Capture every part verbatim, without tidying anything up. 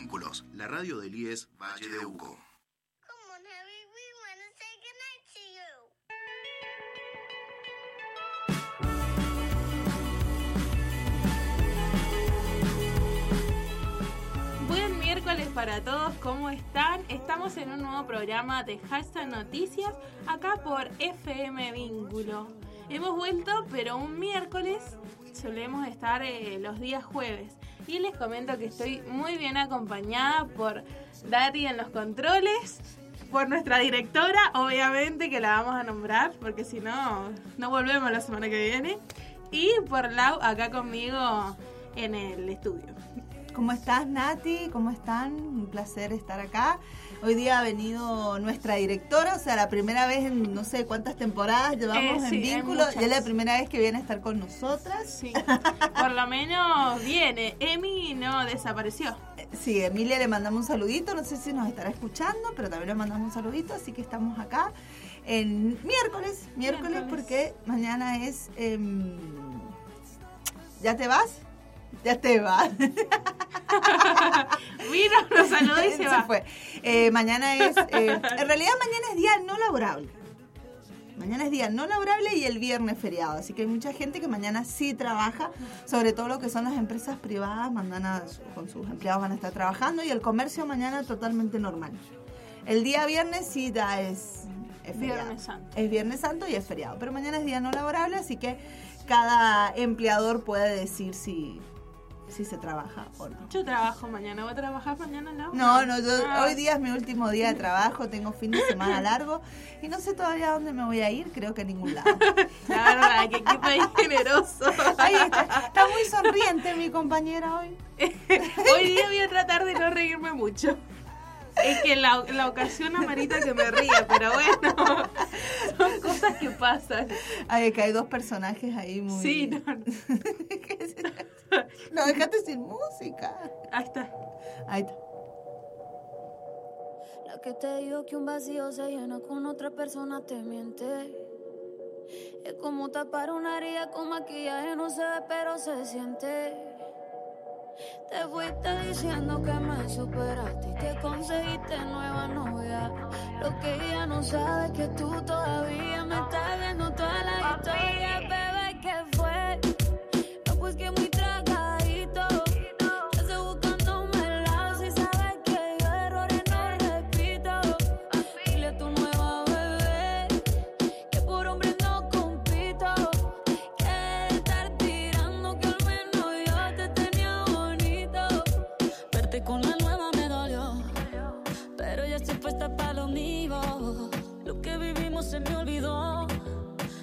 Vínculos, la radio del I E S Valle de Uco. Buen miércoles para todos, ¿cómo están? Estamos en un nuevo programa de Hashtag Noticias, acá por F M Vínculo. Hemos vuelto, pero un miércoles solemos estar eh, los días jueves. Y les comento que estoy muy bien acompañada por Dari en los controles, por nuestra directora, obviamente que la vamos a nombrar, porque si no, no volvemos la semana que viene, y por Lau acá conmigo en el estudio. ¿Cómo estás, Nati? ¿Cómo están? Un placer estar acá. Hoy día ha venido nuestra directora, o sea, la primera vez en no sé cuántas temporadas llevamos eh, sí, en Vínculo. Ya es la primera vez que viene a estar con nosotras. Sí, por lo menos viene. Emi no desapareció. Sí, Emilia le mandamos un saludito, no sé si nos estará escuchando, pero también le mandamos un saludito, así que estamos acá en miércoles, miércoles, miércoles. Porque mañana es... Eh, ¿Ya te vas? Ya te vas. Vino, nos saludó y se, se va. Fue. Eh, mañana es... Eh, en realidad mañana es día no laborable. Mañana es día no laborable y el viernes feriado. Así que hay mucha gente que mañana sí trabaja. Sobre todo lo que son las empresas privadas. Mañana con sus empleados van a estar trabajando. Y el comercio mañana totalmente normal. El día viernes sí ya es, es feriado. Viernes Santo. Es Viernes Santo y es feriado. Pero mañana es día no laborable, así que cada empleador puede decir si... si se trabaja o no. Yo trabajo mañana, ¿voy a trabajar mañana? No, no, no yo, ah. Hoy día es mi último día de trabajo, tengo fin de semana largo y no sé todavía dónde me voy a ir, creo que a ningún lado. La verdad, qué equipo es generoso. Ahí está, está muy sonriente mi compañera hoy. Hoy día voy a tratar de no reírme mucho. Es que la, la ocasión amerita que me ría, pero bueno, son cosas que pasan. Ay, que hay dos personajes ahí muy... Sí, no. No, dejate sin música. Ahí está. Ahí está. La que te dijo que un vacío se llena con otra persona te miente. Es como tapar una herida con maquillaje, no se ve pero se siente. Te fuiste diciendo que me superaste y te conseguiste nueva novia. Lo que ella no sabe es que tú todavía me estás viendo toda la historia, bebé, ¿qué fue? No, pues que muy tragadito. Estás buscándome el lado si sabes que yo errores no repito. Dile a tu nueva bebé que por hombre no compito. Que estar tirando que al menos yo te tenía bonito. Verte con la nueva me dolió, pero ya estoy puesta para lo mío. Lo que vivimos se me olvidó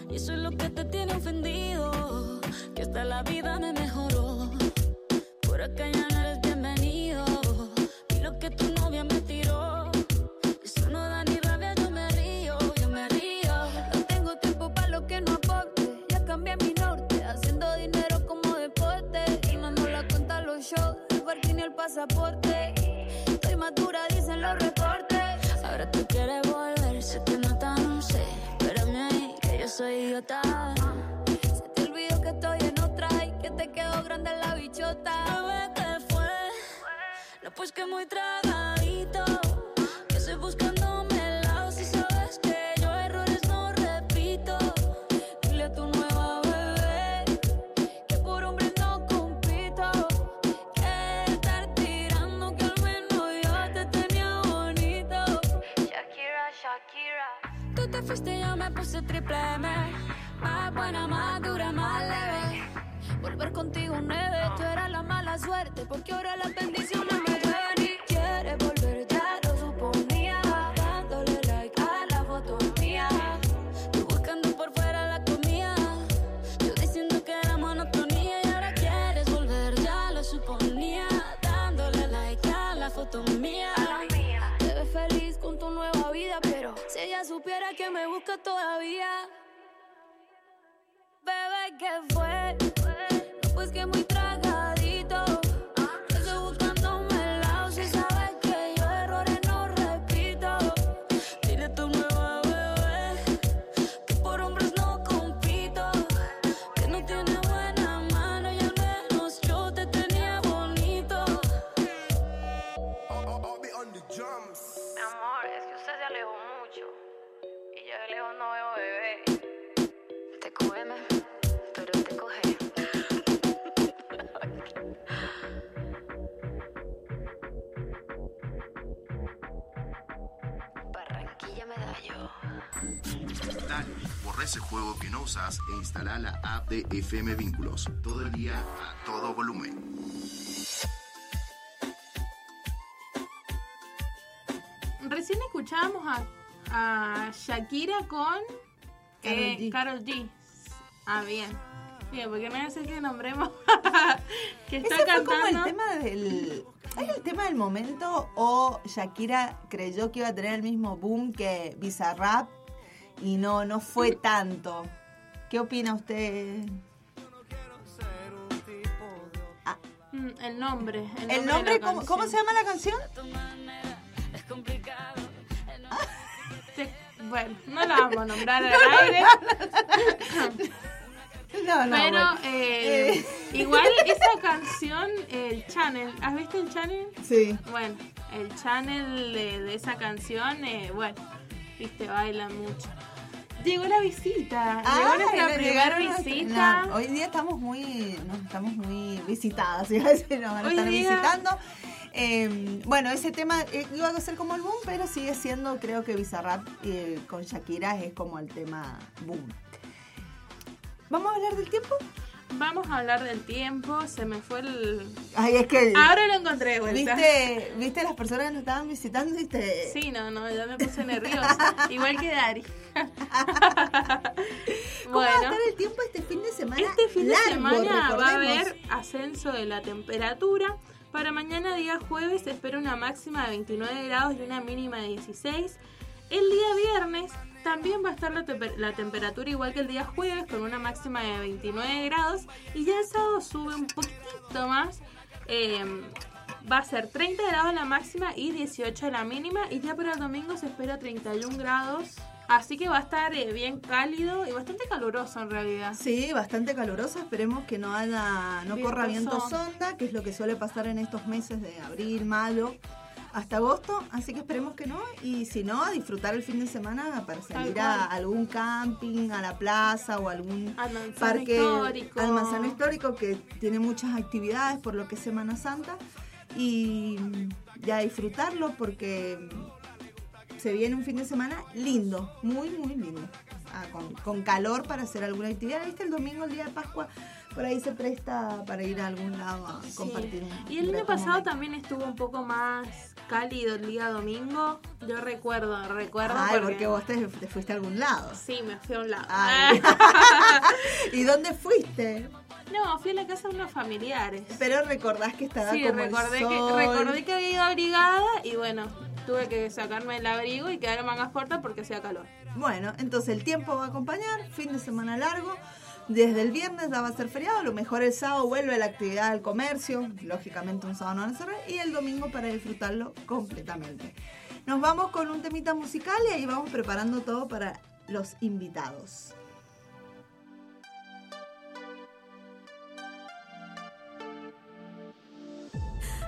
y eso es lo que te tiene ofendido. Que hasta la vida me mejoró. Por acá ya no eres bienvenido. Vi lo que tu novia me tiró. Eso no da ni rabia, yo me río, yo me río. No tengo tiempo para lo que no aporte. Ya cambié mi norte, haciendo dinero como deporte. Y mando la cuenta a los shows, el parking y el pasaporte. Estoy madura, dicen los reportes. Ahora tú quieres volver, se te nota, no sé. Espérame ahí, que yo soy idiota. Que estoy en otra y que te quedó grande la bichota. Bebé, ¿qué fue? No, pues que muy tragadito. Que estoy buscándome el lado. Si sabes que yo errores no repito. Dile a tu nueva bebé que por hombre no compito. Que estar tirando que al menos yo te tenía bonito. Shakira, Shakira. Tú te fuiste y yo me puse triple M. Más buena, más dura, más leve. Volver contigo nueve. Tú eras la mala suerte, porque ahora las bendiciones me llueven. Y quieres volver, ya lo suponía. Dándole like a la foto mía. Tú buscando por fuera la comida. Yo diciendo que era monotonía. Y ahora quieres volver, ya lo suponía. Dándole like a la foto mía. Te ves feliz con tu nueva vida, pero si ella supiera que me busca todavía. Bebé, ¿qué fue? No, pues que muy tragadito. Yo estoy buscándome el lado. Si sabes que yo errores no repito. Dile a tu nueva bebé que por hombres no compito. Que no tiene buena mano y al menos yo te tenía bonito. digital. Borra ese juego que no usas e instala la app de F M Vínculos. Todo el día, a todo volumen. Recién escuchábamos a, a Shakira con eh, Karol G. Ah, bien. Bien, porque no sé qué nombremos. Que está ¿Ese cantando. Fue como el tema del... ¿Hay el tema del momento o Shakira creyó que iba a tener el mismo boom que Bizarrap y no, no fue tanto? ¿Qué opina usted? Ah. El nombre. ¿El nombre, ¿El nombre cómo, cómo se llama la canción? Complicado. Sí, bueno, no la vamos a nombrar al no, aire. No, no, no, pero bueno. eh, eh. Igual esa canción, el channel, ¿has visto el channel? Sí. Bueno, el channel de, de esa canción, eh, bueno, viste, baila mucho. Llegó la visita, ah, llegó nuestra primera visita. No, hoy día estamos muy, no, estamos muy visitadas, ¿sí? Nos van a estar día, visitando. Eh, bueno, ese tema eh, iba a ser como el boom, pero sigue siendo, creo que Bizarrap eh, con Shakira es como el tema boom. ¿Vamos a hablar del tiempo? Vamos a hablar del tiempo, se me fue el... Ay, es que... El... Ahora lo encontré de vuelta. ¿Viste, ¿Viste las personas que nos estaban visitando? ¿Viste? Sí, no, no, ya me puse nerviosa, igual que Dari. ¿Cómo bueno, va a estar el tiempo este fin de semana? Este fin largo, de semana recordemos. Va a haber ascenso de la temperatura. Para mañana día jueves se espera una máxima de veintinueve grados y una mínima de dieciséis. El día viernes también va a estar la, te- la temperatura igual que el día jueves con una máxima de veintinueve grados. Y ya el sábado sube un poquitito más. Eh, va a ser treinta grados la máxima y dieciocho la mínima. Y ya para el domingo se espera treinta y un grados. Así que va a estar eh, bien cálido y bastante caluroso en realidad. Sí, bastante caluroso. Esperemos que no haya, no viento corra viento sonda, que es lo que suele pasar en estos meses de abril, mayo, hasta agosto. Así que esperemos que no. Y si no, a disfrutar el fin de semana para salir a algún camping, a la plaza o algún almanzano parque histórico. Almanzano histórico que tiene muchas actividades por lo que es Semana Santa. Y ya disfrutarlo porque... Se viene un fin de semana lindo, muy, muy lindo, ah, con, con calor para hacer alguna actividad. ¿Viste? El domingo, el día de Pascua, por ahí se presta para ir a algún lado a sí. compartir. Y el año pasado también estuvo un poco más cálido el día domingo. Yo recuerdo, recuerdo. Ay, porque, porque vos te, te fuiste a algún lado. Sí, me fui a un lado. ¿Y dónde fuiste? No, fui a la casa de unos familiares. Pero recordás que estaba sí, como recordé el sol. Que, recordé que había ido abrigada y bueno... Tuve que sacarme el abrigo y quedar en mangas cortas porque hacía calor. Bueno, entonces el tiempo va a acompañar, fin de semana largo. Desde el viernes va a ser feriado, a lo mejor el sábado vuelve la actividad del comercio. Lógicamente un sábado no van a cerrar. Y el domingo para disfrutarlo completamente. Nos vamos con un temita musical y ahí vamos preparando todo para los invitados.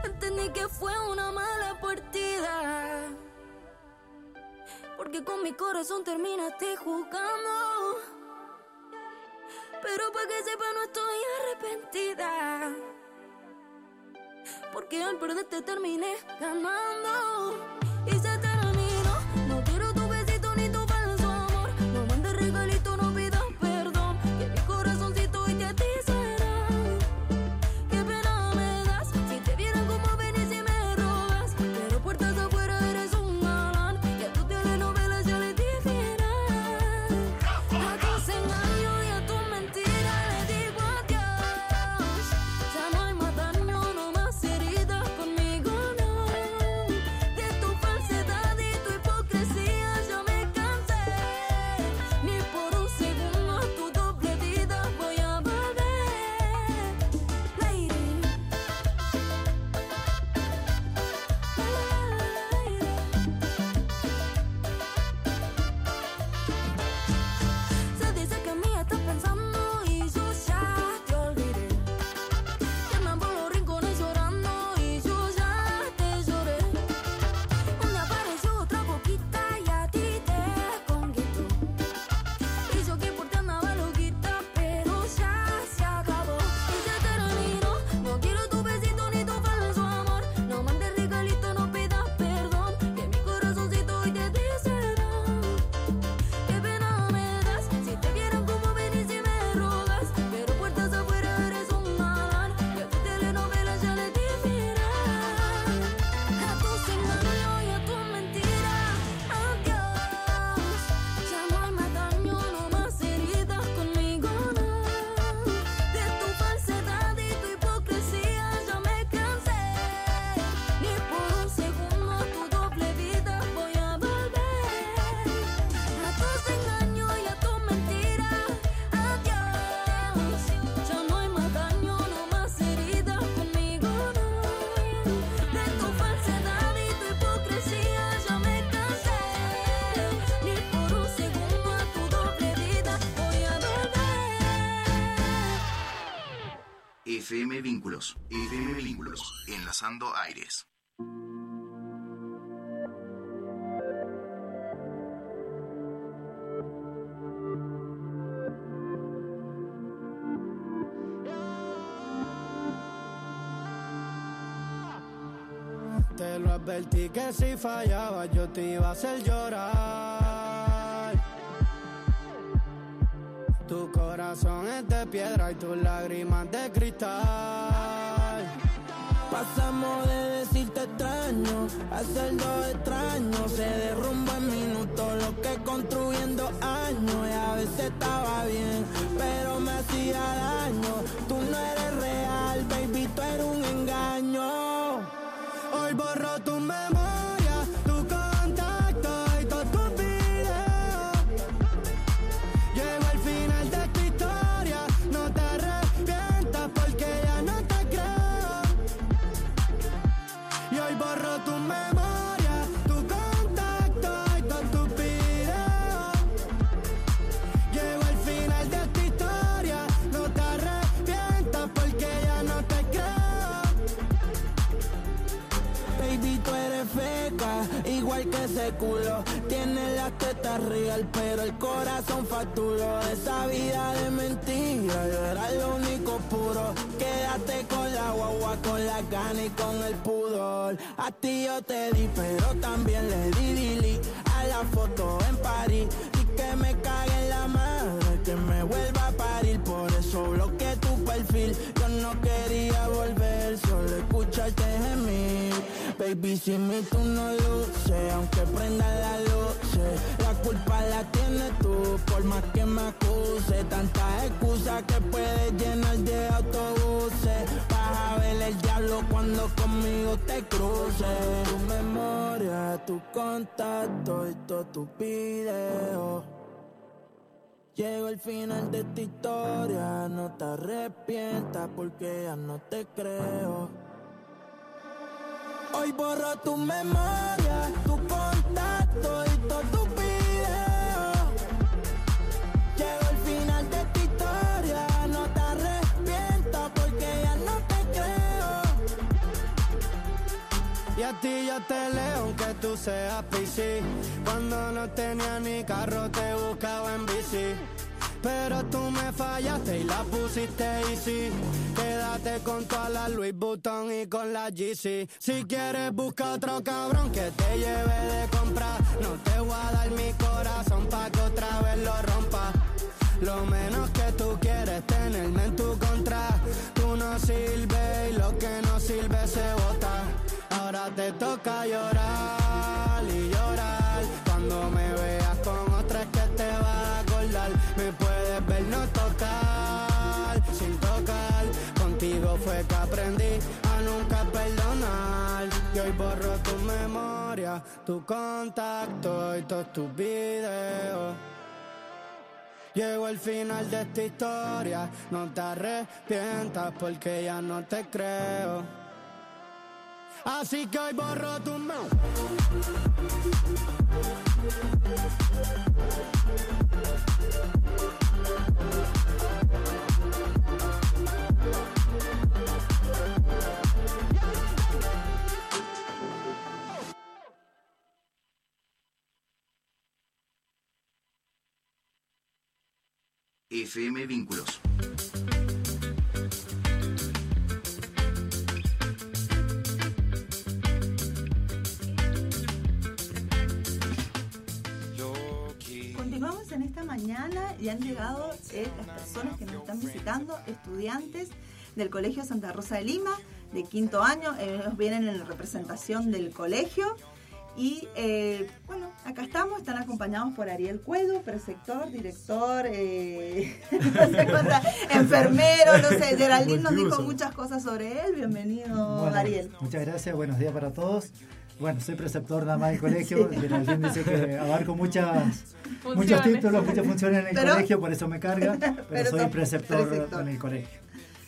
Entendí que fue una mala partida, porque con mi corazón terminaste jugando. Pero para que sepa no estoy arrepentida, porque al perderte terminé ganando. Y se terminó, no quiero tu besito ni tu falso amor. No mandes regalito, no pidas perdón, que mi corazoncito hoy te atiza. That F M Vínculos, F M Vínculos, enlazando aires. Te lo advertí que si fallaba yo te iba a hacer llorar. Tu corazón es de piedra y tus lágrimas de cristal. Pasamos de decirte extraño a hacerlo extraño. Se derrumba en minutos lo que construyendo años. Y a veces estaba bien, pero me hacía daño. Tú no eres real, baby, tú eres un engaño. Hoy borro tu memoria, tu contacto y todos tus videos. Llego al final de tu historia, no te arrepientas porque ya no te creo. Y hoy borro tu memoria, tu contacto y todos tus videos. Llego al final de tu historia, no te arrepientas porque ya no te creo. Baby, tú eres feca, igual que ese culo. Tienes las tetas real, pero el corazón fatulo. Esa vida de mentira, yo era lo único puro. Quédate con la guagua, con la gana y con el pudor. A ti yo te di, pero también le di dili a la foto en París. Y que me cague en la madre, que me vuelva a parir. Por eso bloqueé tu perfil. Yo no quería volver, solo escucharte gemir. Baby, sin mí tú no luces, aunque prendan las luces. La culpa la tienes tú, por más que me acuses. Tantas excusas que puedes llenar de autobuses. Vas a ver el diablo cuando conmigo te cruces. Tu memoria, tu contacto y todos tus videos. Llegó el final de esta historia, no te arrepientas porque ya no te creo. Hoy borro tu memoria, tu contacto y todos tus videos. Llegó el final de tu historia, no te arrepientas porque ya no te creo. Y a ti yo te leo aunque tú seas P C. Cuando no tenía ni carro te buscaba en bici. Pero tú me fallaste y la pusiste easy. Quédate con toda la Louis Vuitton y con la Yeezy. Si quieres busca otro cabrón que te lleve de compra. No te voy a dar mi corazón pa' que otra vez lo rompa. Lo menos que tú quieres tenerme en tu contra. Tú no sirves y lo que no sirve se bota. Ahora te toca llorar y llorar. Cuando me veas con otra es que te vas a acordar. Me puedes ver no tocar, sin tocar. Contigo fue que aprendí a nunca perdonar. Y hoy borro tu memoria, tu contacto y todos tus videos. Llegó el final de esta historia, no te arrepientas porque ya no te creo. Así que hoy borro tu mano. F M Vínculos. Continuamos en esta mañana y han llegado eh, las personas que nos están visitando, estudiantes del Colegio Santa Rosa de Lima, de quinto año. Ellos eh, vienen en representación del colegio. Y eh, bueno, acá estamos, están acompañados por Ariel Cuedo, preceptor, director, eh, no sé cuánta, enfermero, no sé, Geraldine nos dijo muchas cosas sobre él. Bienvenido, bueno, Ariel. Muchas gracias, buenos días para todos. Bueno, soy preceptor nada más del colegio, sí. Geraldine dice que abarco muchas, muchos títulos, muchas funciones en el pero, colegio, por eso me carga, pero, pero soy preceptor, preceptor en el colegio.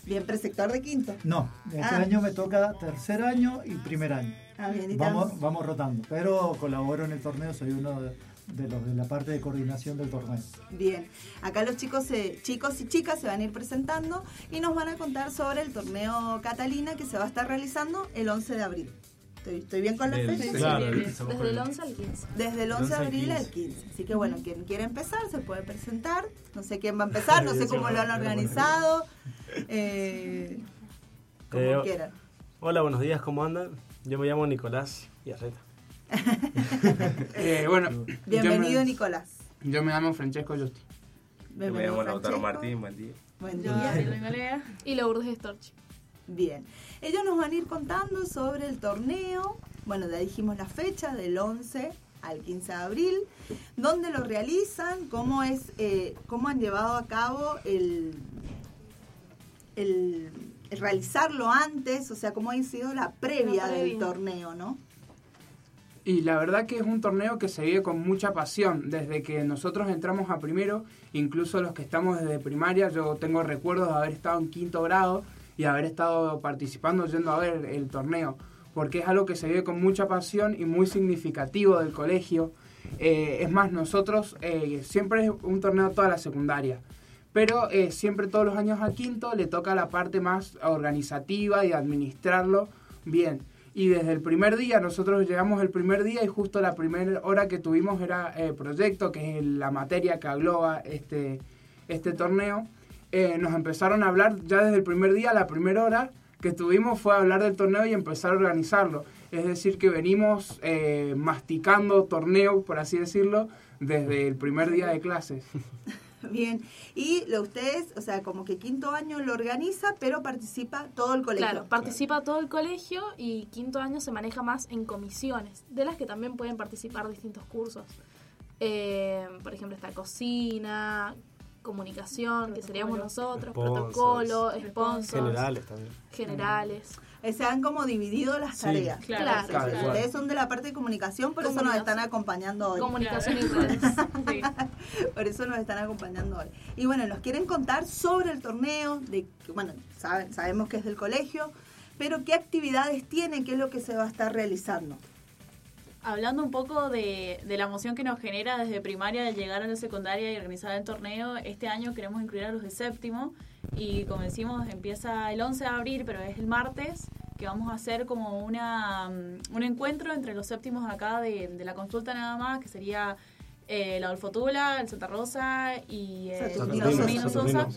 ¿Bien preceptor de quinto? No, este ah. año me toca tercer año y primer año. Ah, bien, vamos, vamos rotando, pero colaboro en el torneo, soy uno de, de los de la parte de coordinación del torneo. Bien, acá los chicos, eh, chicos y chicas se van a ir presentando y nos van a contar sobre el torneo Catalina que se va a estar realizando el once de abril. ¿Estoy, estoy bien con las fechas? Claro, sí, desde el once al quince. Desde el once de abril al quince. Así que bueno, quien quiera empezar se puede presentar. No sé quién va a empezar, no sé cómo lo han organizado. Eh, como eh, quieran. Hola, buenos días, ¿cómo andan? Yo me llamo Nicolás Arreta. eh, bueno, bienvenido, yo me, Nicolás. Yo me llamo Francesco Justi. Yo me llamo Lautaro Martín, buen día. Buen día. Yo, y Lourdes Estorchi. Bien, ellos nos van a ir contando sobre el torneo. Bueno, ya dijimos la fecha, del once al quince de abril. ¿Dónde lo realizan? ¿Cómo es, eh, cómo han llevado a cabo el, el, el realizarlo antes? O sea, ¿cómo ha sido la previa, la previa del torneo, no? Y la verdad que es un torneo que se vive con mucha pasión. Desde que nosotros entramos a primero, incluso los que estamos desde primaria, yo tengo recuerdos de haber estado en quinto grado y haber estado participando, yendo a ver el torneo, porque es algo que se vive con mucha pasión y muy significativo del colegio. Eh, es más, nosotros eh, siempre es un torneo toda la secundaria, pero eh, siempre todos los años a quinto le toca la parte más organizativa y administrarlo bien. Y desde el primer día, nosotros llegamos el primer día y justo la primera hora que tuvimos era eh, proyecto, que es la materia que agloba este, este torneo. Eh, nos empezaron a hablar ya desde el primer día. La primera hora que tuvimos fue hablar del torneo y empezar a organizarlo. Es decir, que venimos eh, masticando torneo, por así decirlo, desde el primer día de clases. Bien, y lo ustedes, o sea, como que quinto año lo organiza, pero participa todo el colegio. Claro, participa todo el colegio y quinto año se maneja más en comisiones, de las que también pueden participar distintos cursos. Eh, por ejemplo, está cocina, comunicación, que seríamos nosotros, sponsors, protocolo, sponsors. Generales también. Generales. Se han como dividido las tareas. Sí, claro, claro, claro, claro. Ustedes son de la parte de comunicación, por eso nos están acompañando hoy. Comunicación y redes. Sí. Por eso nos están acompañando hoy. Y bueno, nos quieren contar sobre el torneo, de, bueno, saben, sabemos que es del colegio, pero ¿qué actividades tienen? ¿Qué es lo que se va a estar realizando? Hablando un poco de, de la emoción que nos genera desde primaria al llegar a la secundaria y organizar el torneo, este año queremos incluir a los de séptimo y como decimos empieza el once de abril, pero es el martes, que vamos a hacer como una un encuentro entre los séptimos acá de, de la consulta nada más, que sería eh, el Adolfo Tula, el Santa Rosa y eh, Santo Domingo.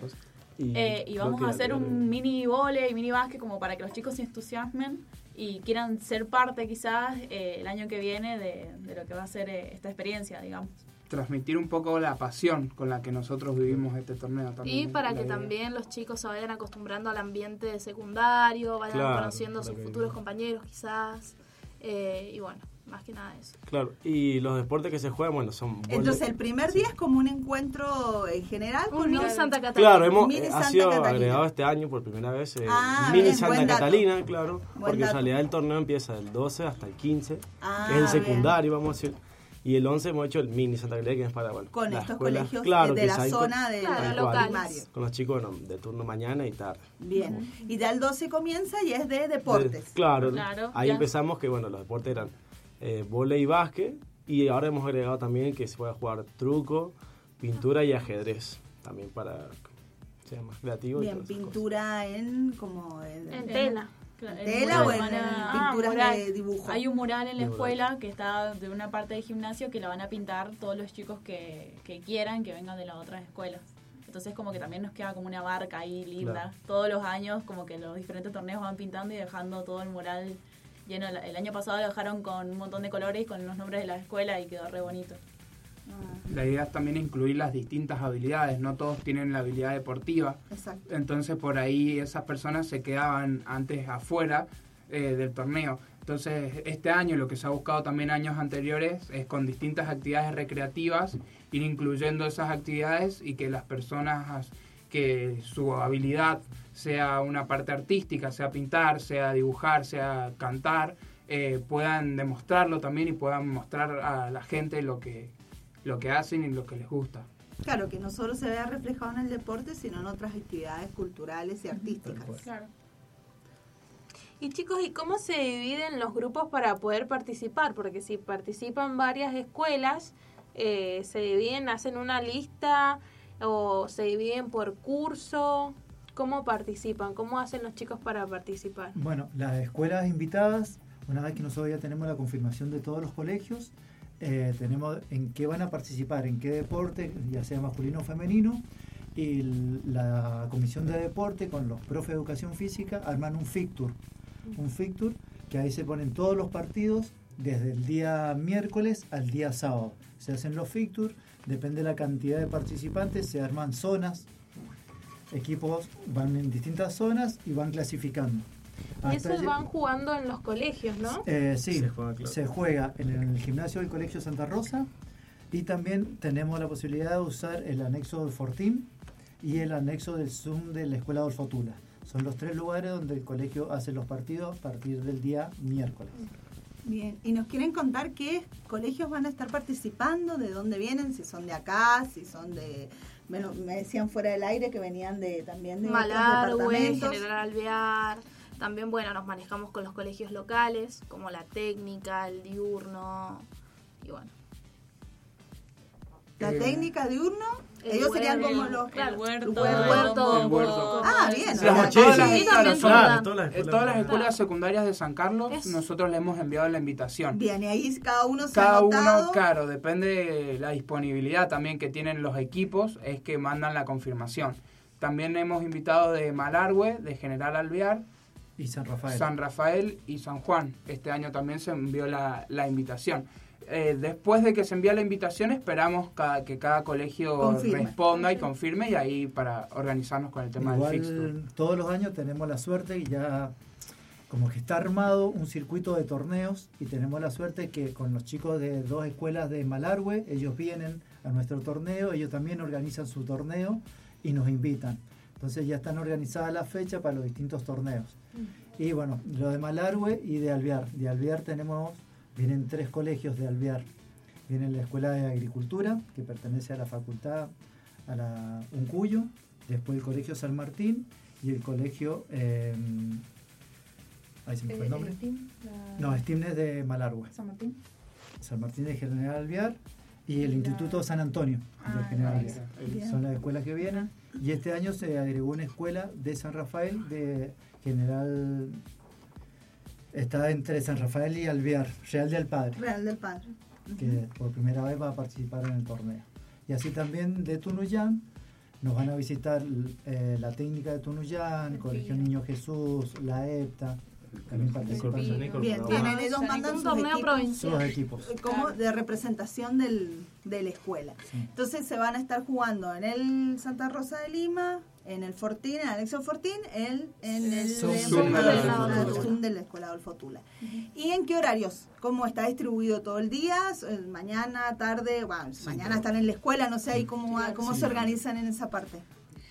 Y, eh, y vamos a hacer un mini volei, mini básquet, como para que los chicos se entusiasmen y quieran ser parte quizás eh, el año que viene de, de lo que va a ser eh, esta experiencia, digamos. Transmitir un poco la pasión con la que nosotros vivimos este torneo también. Y para que idea. También los chicos se vayan acostumbrando al ambiente de secundario, vayan claro, conociendo a sus que... futuros compañeros quizás, eh, y bueno, más que nada eso. Claro, y los deportes que se juegan, bueno, son... Entonces, bolos. El primer día es como un encuentro en general con... Un mini Santa Catalina. Claro, hemos, mini ha sido Catalina. Agregado este año por primera vez eh, ah, mini bien, Santa Catalina, claro, buen porque dato. En realidad el torneo empieza del doce hasta el quince, ah, que es el secundario, bien. Vamos a decir, y el once hemos hecho el mini Santa Catalina, que es para, bueno... Con estos escuelas, colegios claro, de la zona con, de claro, locales. Con los chicos bueno, de turno mañana y tarde. Bien, como. Y ya el doce comienza y es de deportes. De, claro, claro, ahí ya. Empezamos que, bueno, los deportes eran... Eh, volei y básquet, y ahora hemos agregado también que se puede jugar truco, pintura y ajedrez, también para que sea más creativo. Bien, y pintura cosas. En como en, en tela. En tela o en pinturas ah, de dibujo. Hay un mural en la escuela que está de una parte del gimnasio que lo van a pintar todos los chicos que, que quieran, que vengan de las otras escuelas. Entonces como que también nos queda como una barca ahí linda. Claro. Todos los años como que los diferentes torneos van pintando y dejando todo el mural. Lleno, el año pasado lo dejaron con un montón de colores, con los nombres de la escuela y quedó re bonito. La idea es también incluir las distintas habilidades, no todos tienen la habilidad deportiva. Exacto. Entonces por ahí esas personas se quedaban antes afuera eh, del torneo. Entonces este año lo que se ha buscado también años anteriores es con distintas actividades recreativas ir incluyendo esas actividades y que las personas que su habilidad sea una parte artística, sea pintar, sea dibujar, sea cantar, eh, puedan demostrarlo también y puedan mostrar a la gente lo que, lo que hacen y lo que les gusta. Claro, que no solo se vea reflejado en el deporte, sino en otras actividades culturales y artísticas. Claro. Y chicos, ¿y cómo se dividen los grupos para poder participar? Porque si participan varias escuelas, eh, se dividen, hacen una lista o se dividen por curso. ¿Cómo participan? ¿Cómo hacen los chicos para participar? Bueno, las escuelas invitadas, una vez que nosotros ya tenemos la confirmación de todos los colegios, eh, tenemos en qué van a participar, en qué deporte, ya sea masculino o femenino, y la comisión de deporte con los profes de educación física arman un fixture, un fixture que ahí se ponen todos los partidos desde el día miércoles al día sábado. Se hacen los fixtures, depende de la cantidad de participantes, se arman zonas, equipos van en distintas zonas y van clasificando. Y esos allí van jugando en los colegios, ¿no? Eh, sí, se juega, claro. se juega en el gimnasio del Colegio Santa Rosa, y también tenemos la posibilidad de usar el anexo del Fortín y el anexo del Zoom de la Escuela Adolfo Tula. Son los tres lugares donde el colegio hace los partidos a partir del día miércoles. Bien, y nos quieren contar qué colegios van a estar participando, de dónde vienen, si son de acá, si son de... Bueno, me decían fuera del aire que venían de también de Malargüe, General Alvear. También, bueno, nos manejamos con los colegios locales, como la técnica, el diurno, y bueno. ¿La eh, técnica diurno? El ellos huel, serían como los... Claro, el huerto. El huerto. El huerto. Ah, bien. Sí, las todas, las sí, escuelas, todas, todas las escuelas, todas las escuelas secundarias de San Carlos, es... nosotros le hemos enviado la invitación. Bien, y ahí cada uno se cada ha Cada uno, claro, depende de la disponibilidad también que tienen los equipos, es que mandan la confirmación. También hemos invitado de Malargüe, de General Alvear, y San Rafael. San Rafael y San Juan. Este año también se envió la, la invitación. Eh, después de que se envía la invitación, esperamos cada, que cada colegio confirme. responda y confirme, y ahí para organizarnos con el tema Igual, del fixture. Todos los años tenemos la suerte, y ya como que está armado un circuito de torneos, y tenemos la suerte que con los chicos de dos escuelas de Malargüe, ellos vienen a nuestro torneo, ellos también organizan su torneo y nos invitan. Entonces ya están organizadas las fechas para los distintos torneos. Uh-huh. Y bueno, lo de Malargüe y de Alvear. De Alvear tenemos... Vienen tres colegios de Alvear. Viene la Escuela de Agricultura, que pertenece a la Facultad, a la Uncuyo. Después el Colegio San Martín y el Colegio... Eh, ahí se me fue el nombre. Steam, la... No, Steam es de Malargüe. San Martín. San Martín de General Alvear y el la... Instituto San Antonio ah, de General Alvear. Bien. Son las escuelas que vienen. Y este año se agregó una escuela de San Rafael, de General... Está entre San Rafael y Alvear, Real del Padre. Real del Padre. Que uh-huh. por primera vez va a participar en el torneo. Y así también de Tunuyán, nos van a visitar eh, la técnica de Tunuyán, Colegio Niño Jesús, la E P T A. También participan. Bien, tienen ellos mandan un torneo provincial. Los equipos. Como de representación del, de la escuela. Sí. Entonces se van a estar jugando en el Santa Rosa de Lima, en el Fortín, en el anexo Fortín, el, en el Zoom de la Escuela Adolfo Tula. ¿Y en qué horarios? ¿Cómo está distribuido todo el día? ¿Mañana, tarde? Bueno, sí, mañana claro. están en la escuela, no sé, ¿y cómo, cómo sí. se organizan en esa parte?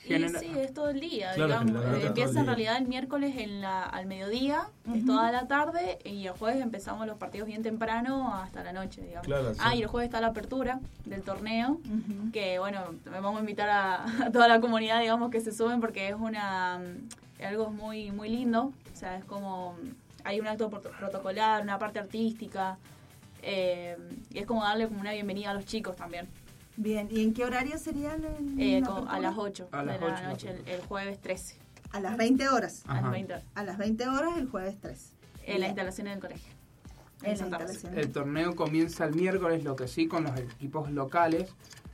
Y, sí, es todo el día, claro, digamos. Claro, empieza en realidad el miércoles en la, al mediodía, uh-huh. es toda la tarde, y el jueves empezamos los partidos bien temprano hasta la noche, digamos. Claro, sí. Ah, y el jueves está la apertura del torneo, uh-huh. que bueno, vamos a invitar a, a toda la comunidad, digamos, que se sumen, porque es una algo muy, muy lindo. O sea, es como, hay un acto protocolar, una parte artística, eh, y es como darle como una bienvenida a los chicos también. Bien, ¿y en qué horario serían? Eh, a las ocho a de las la ocho, noche, el, el jueves trece. A las veinte horas. Ajá. A las veinte horas. A las veinte horas el jueves trece. En las instalaciones del colegio. En las instalaciones. El torneo comienza el miércoles, lo que sí, con los equipos locales,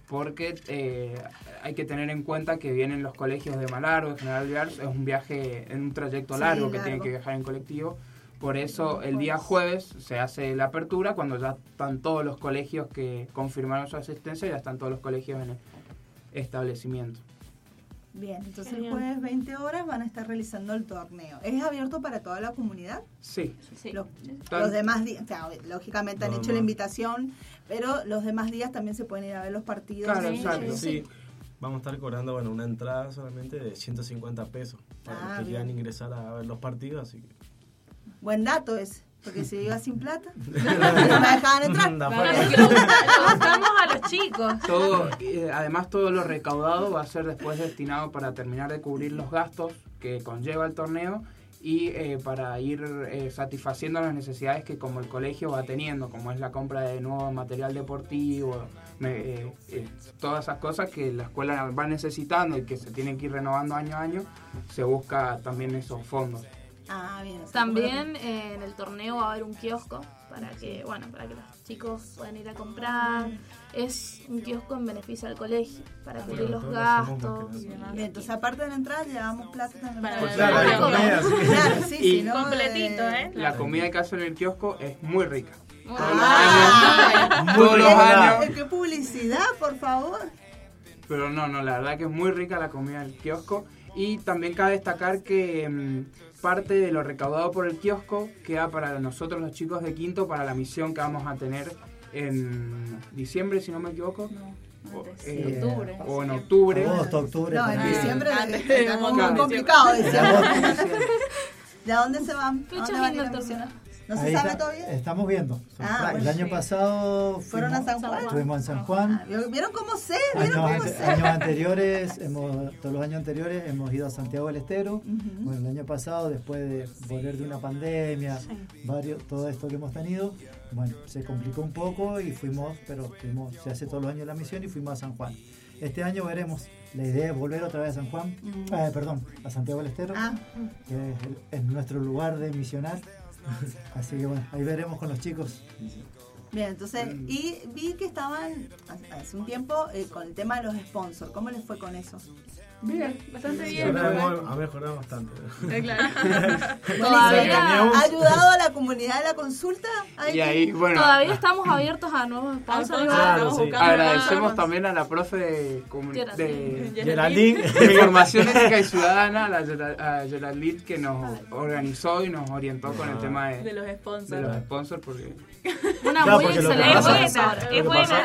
porque eh, hay que tener en cuenta que vienen los colegios de Malargüe, General Alvear, es un viaje, en un trayecto largo, sí, largo que tienen que viajar en colectivo. Por eso el día jueves se hace la apertura, cuando ya están todos los colegios que confirmaron su asistencia, ya están todos los colegios en el establecimiento. Bien, entonces el jueves veinte horas van a estar realizando el torneo. ¿Es abierto para toda la comunidad? Sí. sí. Los, los demás días, o sea, lógicamente han no, hecho no. la invitación, pero los demás días también se pueden ir a ver los partidos. Claro, exacto, sí. sí. Vamos a estar cobrando bueno, una entrada solamente de ciento cincuenta pesos para ah, los que quieran ingresar a ver los partidos, así que... Buen dato ese, porque si iba sin plata, no me dejaban entrar. No, porque lo buscamos a los chicos. Todo, eh, además, todo lo recaudado va a ser después destinado para terminar de cubrir los gastos que conlleva el torneo y eh, para ir eh, satisfaciendo las necesidades que como el colegio va teniendo, como es la compra de nuevo material deportivo, me, eh, eh, todas esas cosas que la escuela va necesitando y que se tienen que ir renovando año a año, se busca también esos fondos. Ah, bien. También eh, en el torneo va a haber un kiosco para que, bueno, para que los chicos puedan ir a comprar. Es un kiosco en beneficio al colegio para cubrir los gastos. Bien, entonces aparte de la entrada llevamos plata también para, para, para, para la comida. Claro, sí, sí, no, completito, ¿eh? La comida que hacen en el kiosco es muy rica. Todos ah, los años. Todos los años. ¡Qué publicidad, por favor! Pero no, no, la verdad que es muy rica la comida del kiosco. Y también cabe destacar que mmm, parte de lo recaudado por el kiosco queda para nosotros los chicos de quinto para la misión que vamos a tener en diciembre, si no me equivoco. No, antes, o, eh, octubre, o en octubre. Agosto, octubre. No, en diciembre estamos muy complicados. ¿De dónde se van? Fechas internacionales. ¿No se ahí sabe está, todavía? Estamos viendo. Ah, el sí. año pasado fueron fuimos, a San Juan. Estuvimos en San Juan. Ah, ¿vieron cómo sé? ¿Vieron años, cómo sé? Años anteriores, hemos, todos los años anteriores hemos ido a Santiago del Estero. Uh-huh. Bueno, el año pasado, después de volver de una pandemia, sí. varios, todo esto que hemos tenido, bueno, se complicó un poco y fuimos, pero fuimos, se hace todos los años la misión y fuimos a San Juan. Este año veremos. La idea es volver otra vez a San Juan, uh-huh. eh, perdón, a Santiago del Estero, ah. que es, el, es nuestro lugar de misionar. Así que bueno, ahí veremos con los chicos. Bien, entonces, y vi que estaban hace un tiempo eh, con el tema de los sponsors. ¿Cómo les fue con eso? Bien, bastante bien. Sí, ha mejorado bastante. Sí, claro. ¿Todavía ha ayudado a la comunidad de la consulta? Y ahí, bueno, todavía estamos abiertos a nuevos sponsors. Claro, sí. Agradecemos también a la profe de, comun- de Geraldine, de Información Ética y Ciudadana, a, la, a Geraldine, que nos organizó y nos orientó con el tema de, de los sponsors. De los sponsors porque... Una claro, muy excelente. Es buena, es buena.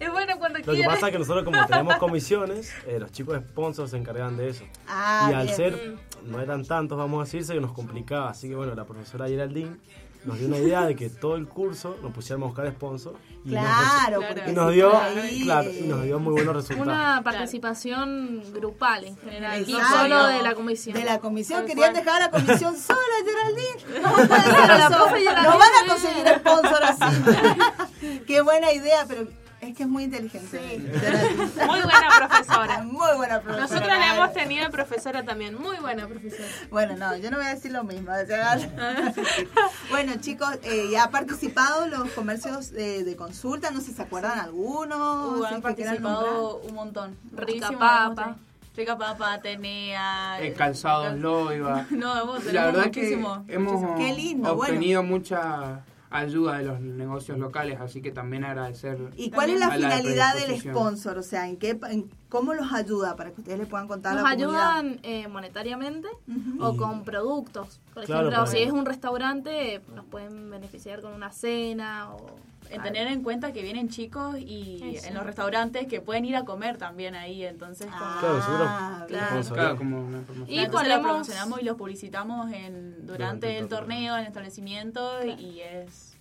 Es buena cuando quiere. Lo que pasa es que nosotros como tenemos comisiones, eh, los chicos sponsors se encargan de eso. Ah, y al bien. ser, no eran tantos, vamos a decirse, que nos complicaba. Así que bueno, la profesora Geraldine nos dio una idea de que todo el curso nos pusiéramos a buscar sponsors. Y claro, nos, porque y nos dio, claro, y nos dio muy buenos resultados. Una participación claro. grupal en general, no claro. solo de la comisión. De la comisión, querían cual? dejar a la comisión sola, Geraldine. ¿Cómo puede ser eso? No van a conseguir sponsors así. Qué buena idea, pero... Es que es muy inteligente. Sí. Muy buena profesora. Muy buena profesora. Nosotros la hemos tenido profesora también. Muy buena profesora. Bueno, no, yo no voy a decir lo mismo. Bueno, chicos, eh, ¿ya han participado los comercios de, de consulta? No sé si se acuerdan algunos. Uh, han participado un montón. Rica Papa. Rica Papa, Atenea. El calzado cal... Loiva. No, hemos la verdad muchísimo. Que hemos Qué lindo, obtenido bueno. mucha... ayuda de los negocios locales, así que también agradecer. ¿Y cuál es la finalidad del sponsor? O sea, ¿en qué, en, ¿cómo los ayuda? Para que ustedes les puedan contar. Nos ayudan eh, monetariamente uh-huh. o con productos. Por claro, ejemplo, si es un restaurante, nos pueden beneficiar con una cena o... En tener en cuenta que vienen chicos y sí, sí. en los restaurantes que pueden ir a comer también ahí, entonces ah, claro, seguro. Claro. Claro, como una promoción. Y entonces ponemos, lo promocionamos y los publicitamos en durante el, el torneo, en el establecimiento claro. y es,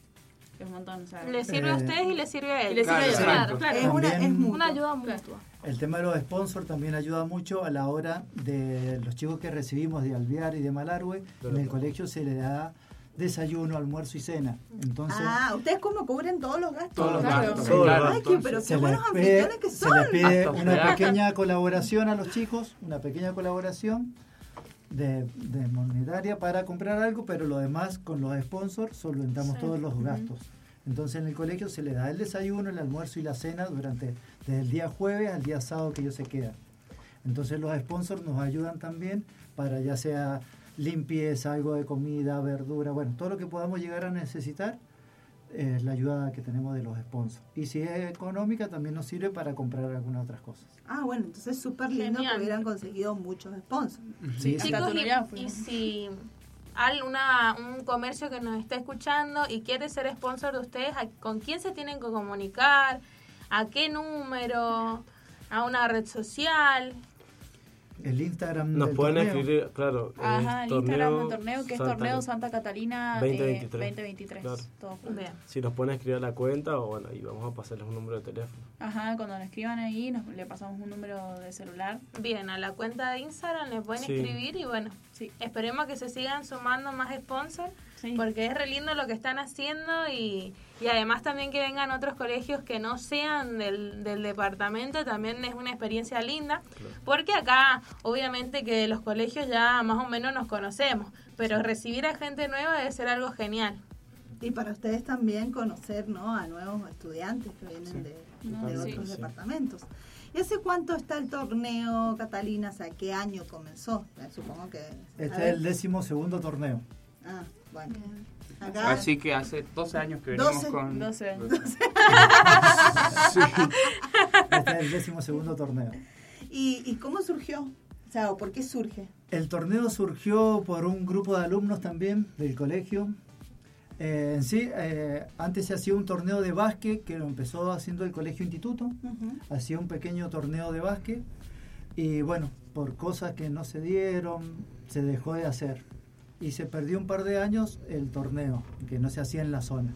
es un montón. O sea, le sirve eh, a ustedes y le sirve a él. Claro, sirve a claro, claro. Es, una, es una ayuda mutua. El tema de los sponsors también ayuda mucho a la hora de los chicos que recibimos de Alvear y de Malargüe. Claro. En el colegio se le da desayuno, almuerzo y cena. Entonces, ah, ¿ustedes cómo cubren todos los gastos? Todos los gastos. Claro. Claro. Ay, que, pero qué buenos anfitriones que son. Se les pide una pequeña colaboración a los chicos, una pequeña colaboración de, de monetaria para comprar algo, pero lo demás con los sponsors solventamos sí. todos los gastos. Entonces en el colegio se les da el desayuno, el almuerzo y la cena durante desde el día jueves al día sábado que ellos se quedan. Entonces los sponsors nos ayudan también para ya sea... limpieza, algo de comida, verdura, bueno, todo lo que podamos llegar a necesitar es eh, la ayuda que tenemos de los sponsors. Y si es económica, también nos sirve para comprar algunas otras cosas. Ah, bueno, entonces súper lindo que hubieran conseguido muchos sponsors. Sí, sí. Chicos, y, y si hay una, un comercio que nos está escuchando y quiere ser sponsor de ustedes, ¿con quién se tienen que comunicar? ¿A qué número? ¿A una red social? El Instagram Nos del pueden torneo. escribir, claro. Ajá, el, el Instagram del torneo, que es Santa, Torneo Santa Catalina veinte veintitrés. Claro. Todo si nos pueden escribir a la cuenta, o bueno, y vamos a pasarles un número de teléfono. Ajá, cuando nos escriban ahí, nos, le pasamos un número de celular. Bien, a la cuenta de Instagram les pueden sí. escribir y bueno, sí. esperemos que se sigan sumando más sponsors, sí. porque es re lindo lo que están haciendo y, y además también que vengan otros colegios que no sean del, del departamento, también es una experiencia linda, claro. porque acá... Obviamente que los colegios ya más o menos nos conocemos, pero recibir a gente nueva debe ser algo genial. Y para ustedes también conocer, ¿no?, a nuevos estudiantes que vienen sí. de, no, de sí. otros sí. departamentos. ¿Y hace cuánto está el torneo, Catalina? O sea, ¿qué año comenzó? Supongo que... Este es el décimo segundo torneo. Ah, bueno. Acá. Así que hace doce años que venimos doce, con... doce años. doce. Sí. Este es el décimo segundo torneo. ¿Y, y cómo surgió? O sea, ¿por qué surge? El torneo surgió por un grupo de alumnos también del colegio. Eh, en sí, eh, antes se hacía un torneo de básquet que lo empezó haciendo el colegio instituto. Uh-huh. Hacía un pequeño torneo de básquet. Y bueno, por cosas que no se dieron, se dejó de hacer. Y se perdió un par de años el torneo, que no se hacía en la zona.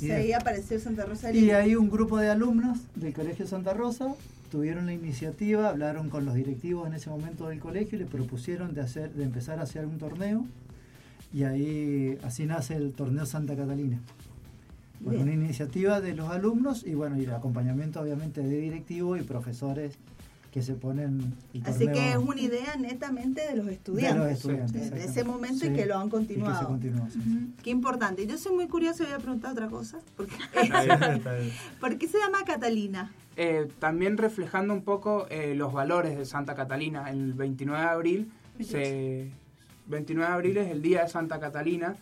Y ahí apareció Santa Rosa de Lima. Y ahí un grupo de alumnos del colegio Santa Rosa... Tuvieron la iniciativa, hablaron con los directivos en ese momento del colegio y le propusieron de hacer, de empezar a hacer un torneo, y ahí así nace el Torneo Santa Catalina. Bueno, una iniciativa de los alumnos y bueno, y el acompañamiento obviamente de directivos y profesores que se ponen el torneo. Así que es una idea netamente de los estudiantes. De los estudiantes. De ese momento sí, y que lo han continuado. Y que se continúa, sí, uh-huh. sí. Qué importante. Yo soy muy curiosa y voy a preguntar otra cosa. ¿Por qué, está bien, está bien. ¿Por qué se llama Catalina? Eh, también reflejando un poco eh, los valores de Santa Catalina. El veintinueve de abril se, veintinueve de abril es el día de Santa Catalina,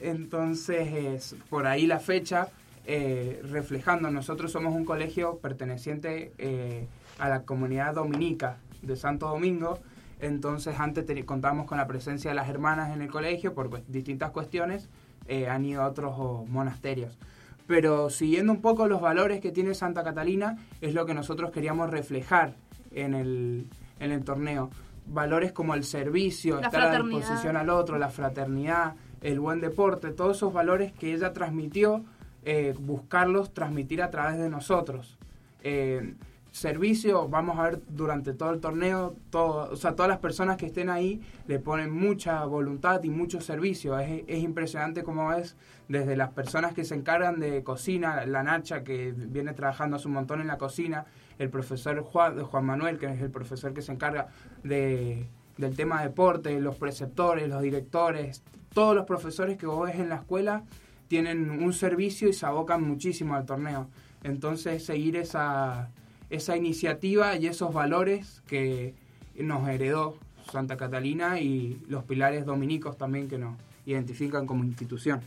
entonces es por ahí la fecha eh, reflejando. Nosotros somos un colegio perteneciente eh, a la comunidad dominica de Santo Domingo, entonces antes te, contamos con la presencia de las hermanas en el colegio por pues, distintas cuestiones, eh, han ido a otros oh, monasterios. Pero siguiendo un poco los valores que tiene Santa Catalina, es lo que nosotros queríamos reflejar en el, en el torneo. Valores como el servicio, estar a disposición al otro, la fraternidad, el buen deporte, todos esos valores que ella transmitió, eh, buscarlos transmitir a través de nosotros. Eh, servicio, vamos a ver durante todo el torneo, todo, o sea, todas las personas que estén ahí le ponen mucha voluntad y mucho servicio. Es, es impresionante cómo es desde las personas que se encargan de cocina, la Nacha, que viene trabajando hace un montón en la cocina, el profesor Juan, Juan Manuel, que es el profesor que se encarga de, del tema deporte, los preceptores, los directores, todos los profesores que vos ves en la escuela tienen un servicio y se abocan muchísimo al torneo. Entonces, seguir esa... esa iniciativa y esos valores que nos heredó Santa Catalina y los pilares dominicos también que nos identifican como institución.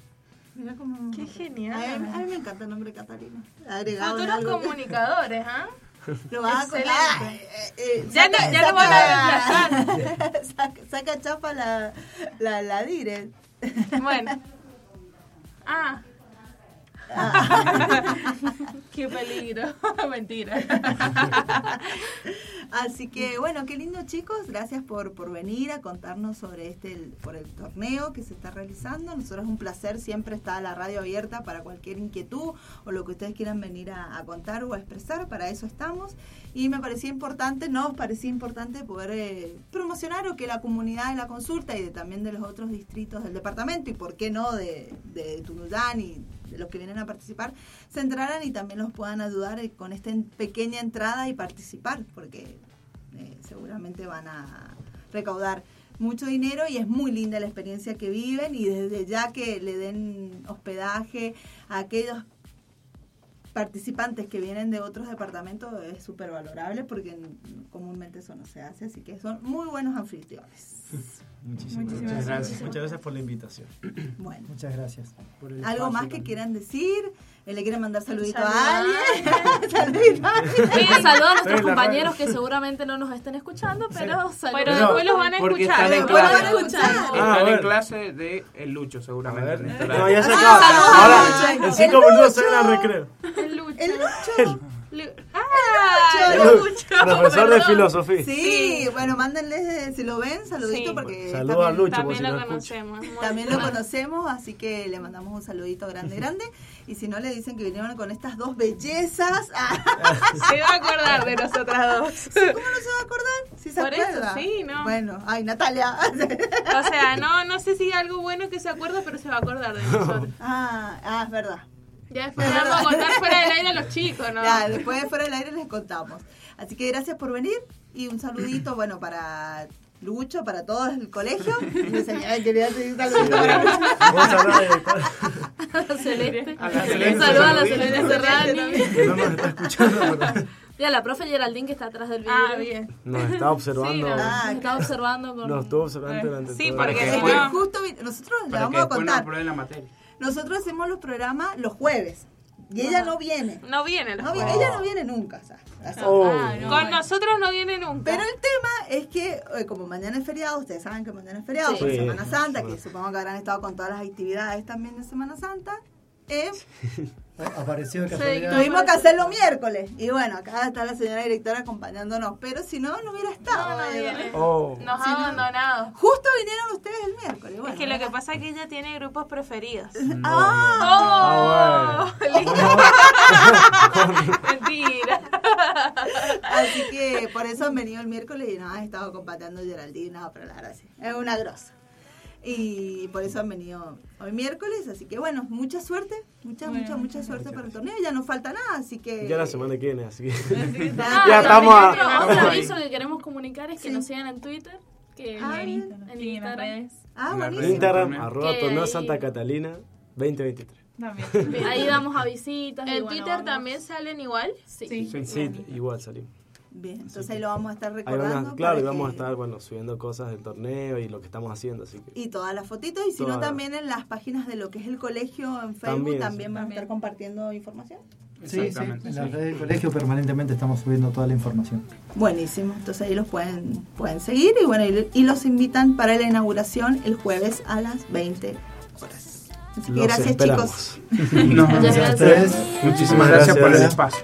Mira cómo... ¡Qué genial! A mí, a mí me encanta el nombre Catalina. Futuros comunicadores, ¿ah? ¿eh? Lo vas a colar. Ya no, ya lo van a desplazar. Saca, saca chapa la, la, la dire. Bueno. Ah. Ah. Qué peligro, mentira. Así que bueno, qué lindo, chicos, gracias por, por venir a contarnos sobre este el, por el torneo que se está realizando. Nosotros es un placer, siempre está la radio abierta para cualquier inquietud o lo que ustedes quieran venir a, a contar o a expresar, para eso estamos. Y me parecía importante, nos parecía importante poder eh, promocionar o que la comunidad de La Consulta y de, también de los otros distritos del departamento y por qué no de, de Tunuyán y de los que vienen a participar, se entraran y también los puedan ayudar con esta pequeña entrada y participar, porque eh, seguramente van a recaudar mucho dinero y es muy linda la experiencia que viven, y desde ya que le den hospedaje a aquellos participantes que vienen de otros departamentos es súper valorable, porque comúnmente eso no se hace, así que son muy buenos anfitriones. Muchísimas, Muchísimas gracias. gracias. Muchas gracias por la invitación. Bueno. Muchas gracias. Por el ¿Algo más que también. quieran decir? ¿Le quieren mandar saludito Salud. a alguien? Saludito a alguien. Saludos a nuestros compañeros que seguramente no nos estén escuchando, pero, pero después los van a escuchar. Después los van a escuchar. Ah, están en clase de el Lucho, seguramente. No, ya se acaba. Ahora, en cinco minutos se la recreo. El Lucho. El Lucho. Le... ¡Ah! Yo lo escucho. Profesor de filosofía. Sí, bueno, mándenle, si lo ven, saludito sí. porque... Saludos a Lucho. También si lo, lo conocemos. También lo conocemos, así que le mandamos un saludito grande, grande. Y si no, le dicen que vinieron con estas dos bellezas. Se va a acordar de nosotras dos. ¿Sí? ¿Cómo no se va a acordar? Si se Por acuerda. Eso, sí, ¿no? Bueno, ay, Natalia. O sea, no, no sé si hay algo bueno que se acuerda, pero se va a acordar de nosotros. Ah, ah, es verdad. Ya después les vamos a contar fuera del aire a los chicos, ¿no? Ya, después fuera del aire les contamos. Así que gracias por venir y un saludito, bueno, para Lucho, para todo el colegio. Me señalan que le hace un saludito para Lucho. Vamos a hablar de... Celeste. Un saludo a la Celeste Serrani. Que no nos está escuchando. Pero... Ya, la profe Geraldine que está atrás del video. Ah, bien. Nos está observando. Sí, no, ah, nos está observando. Con... Nos estuvo observando durante sí, todo el tiempo. Sí, porque no, justo nosotros le vamos a contar. No la materia. Nosotros hacemos los programas los jueves y ella no viene. No viene. No viene. Oh. Ella no viene nunca. O sea, oh. ah, no. Con nosotros no viene nunca. Pero el tema es que, como mañana es feriado, ustedes saben que mañana es feriado, sí. por Semana Santa, sí. que supongo que habrán estado con todas las actividades también de Semana Santa. Eh, sí. Apareció sí, tuvimos que hacerlo miércoles y bueno, acá está la señora directora acompañándonos, pero si no, no hubiera estado no, eh, oh. nos ha si abandonado no, justo vinieron ustedes el miércoles bueno, es que ¿verdad? Lo que pasa es que ella tiene grupos preferidos no. ¡Ah! Oh, oh, bueno. oh. mentira así que por eso han venido el miércoles y nos han estado acompañando Geraldine, no, pero la verdad sí, es una grosa y por eso han venido hoy miércoles, así que bueno, mucha suerte, mucha, bueno, mucha, mucha suerte muchas para el torneo, ya no falta nada, así que... Ya la semana que viene, así que... Sí, ah, ya estamos a... Otro aviso que queremos comunicar es que sí. nos sigan en Twitter, que ah, en, en, en Instagram. Ah, buenísimo. Instagram, arroba Torneo Santa Catalina veinte veintitrés. También. Ahí damos a visitas. ¿En Twitter bueno, también salen igual? Sí. Sí, sí, sí igual salimos. Bien, entonces ahí lo vamos a estar recordando. A, claro, y vamos a estar bueno subiendo cosas del torneo y lo que estamos haciendo. Así que y todas las fotitos, y si no, también en las páginas de lo que es el colegio en Facebook también, también van a estar compartiendo información. Sí, sí, en las redes del colegio permanentemente estamos subiendo toda la información. Buenísimo, entonces ahí los pueden pueden seguir y bueno y, y los invitan para la inauguración el jueves a las veinte horas. Así que gracias esperamos. Chicos. no, gracias a ustedes. Muchísimas gracias, gracias por el espacio.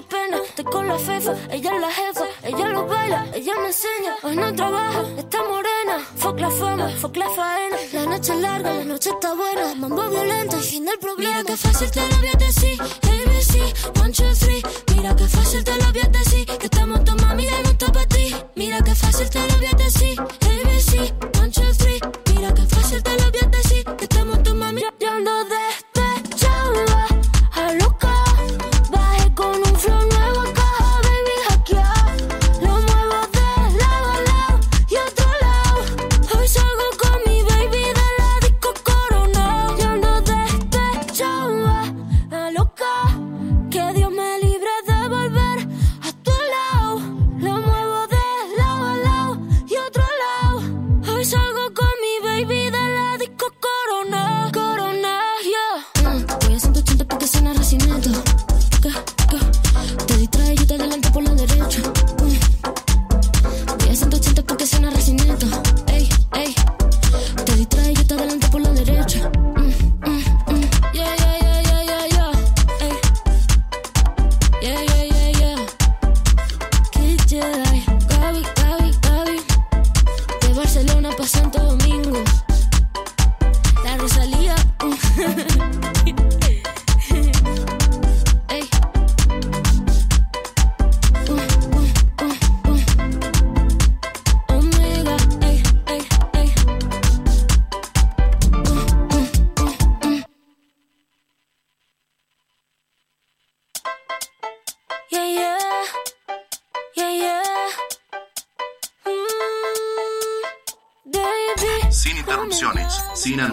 tengo pena, estoy con la fefa, ella es la jefa, ella lo baila, ella me enseña, hoy no trabaja, está morena, fuck la fama, fuck la faena, la noche es larga, la noche está buena, mambo violento, el fin del problema. Mira que fácil te lo voy a decir, A B C, one, two, three, mira que fácil te lo voy a decir, que estamos tu mami y no está para ti, mira que fácil te lo voy a decir, A B C, one, two, three, mira que fácil te lo voy a decir, que estamos tu mami y ando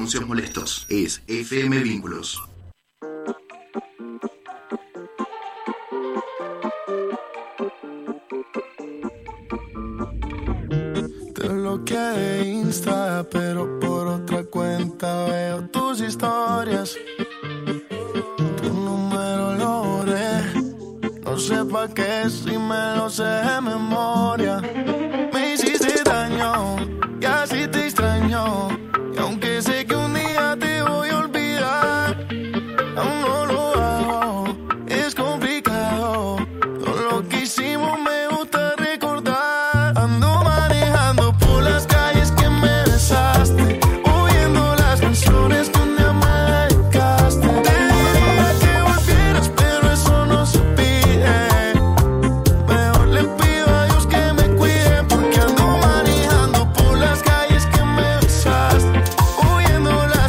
de molestos. Es F M Vínculos. Te bloqueé de Insta, pero por otra cuenta veo tus historias. Tu número lo borré, no sé pa' qué si me lo sé de memoria. Me hiciste daño y así te extraño. Y aunque sé que un día te voy a olvidar, aún no lo hago, es complicado. Todo lo que hicimos me gusta recordar. Ando manejando por las calles que me besaste, oyendo las canciones que un día me dedicaste. Te diría que volvieras, pero eso no se pide. Mejor le pido a Dios que me cuide, porque ando manejando por las calles que me besaste,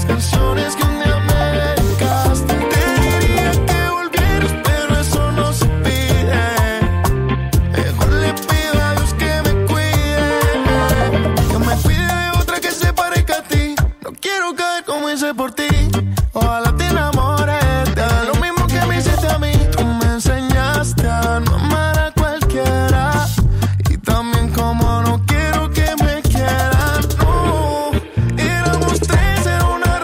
canciones que un día me dedicaste. Te diría que volvieras, pero eso no se pide. Mejor le pido a Dios que me cuide, que me cuide de otra que se parezca a ti. No quiero caer como hice por ti. Ojalá te enamores, te haga lo mismo que me hiciste a mí. Tú me enseñaste a no amar a cualquiera, y también como no quiero que me quieran. No, éramos tres,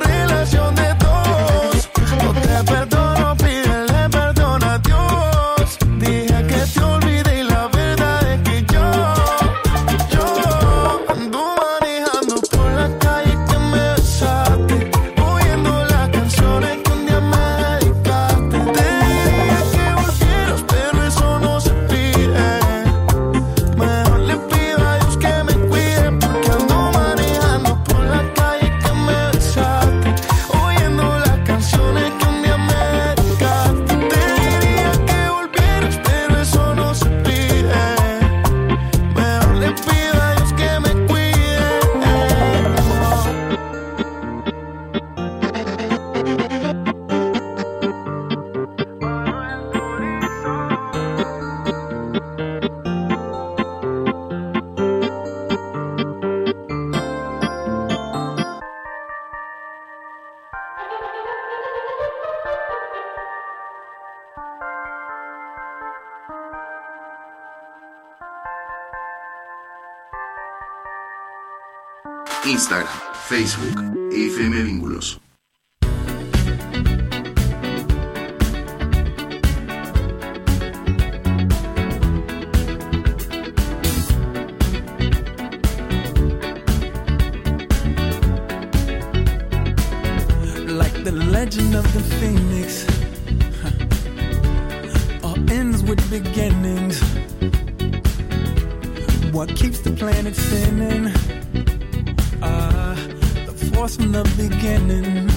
relación de dos, no te perdono, pídele perdón a Dios. Dije que te olvidé y la verdad es que yo, yo ando manejando por la calle que me besaste, oyendo las canciones que un día me dedicaste. Te diría que volvieras, pero eso no se pide. Mejor le pido a Dios que me cuide, porque ando manejando por la calle que me besaste, oyendo las canciones que un día me dedicaste. Te diría que volvieras, pero eso no se pide. Mejor le pido a Dios que me cuide. Instagram, Facebook, F M Vínculos. Like the legend of the phoenix, huh. All ends with beginnings. What keeps the planet spinning? Uh, the force from the beginning.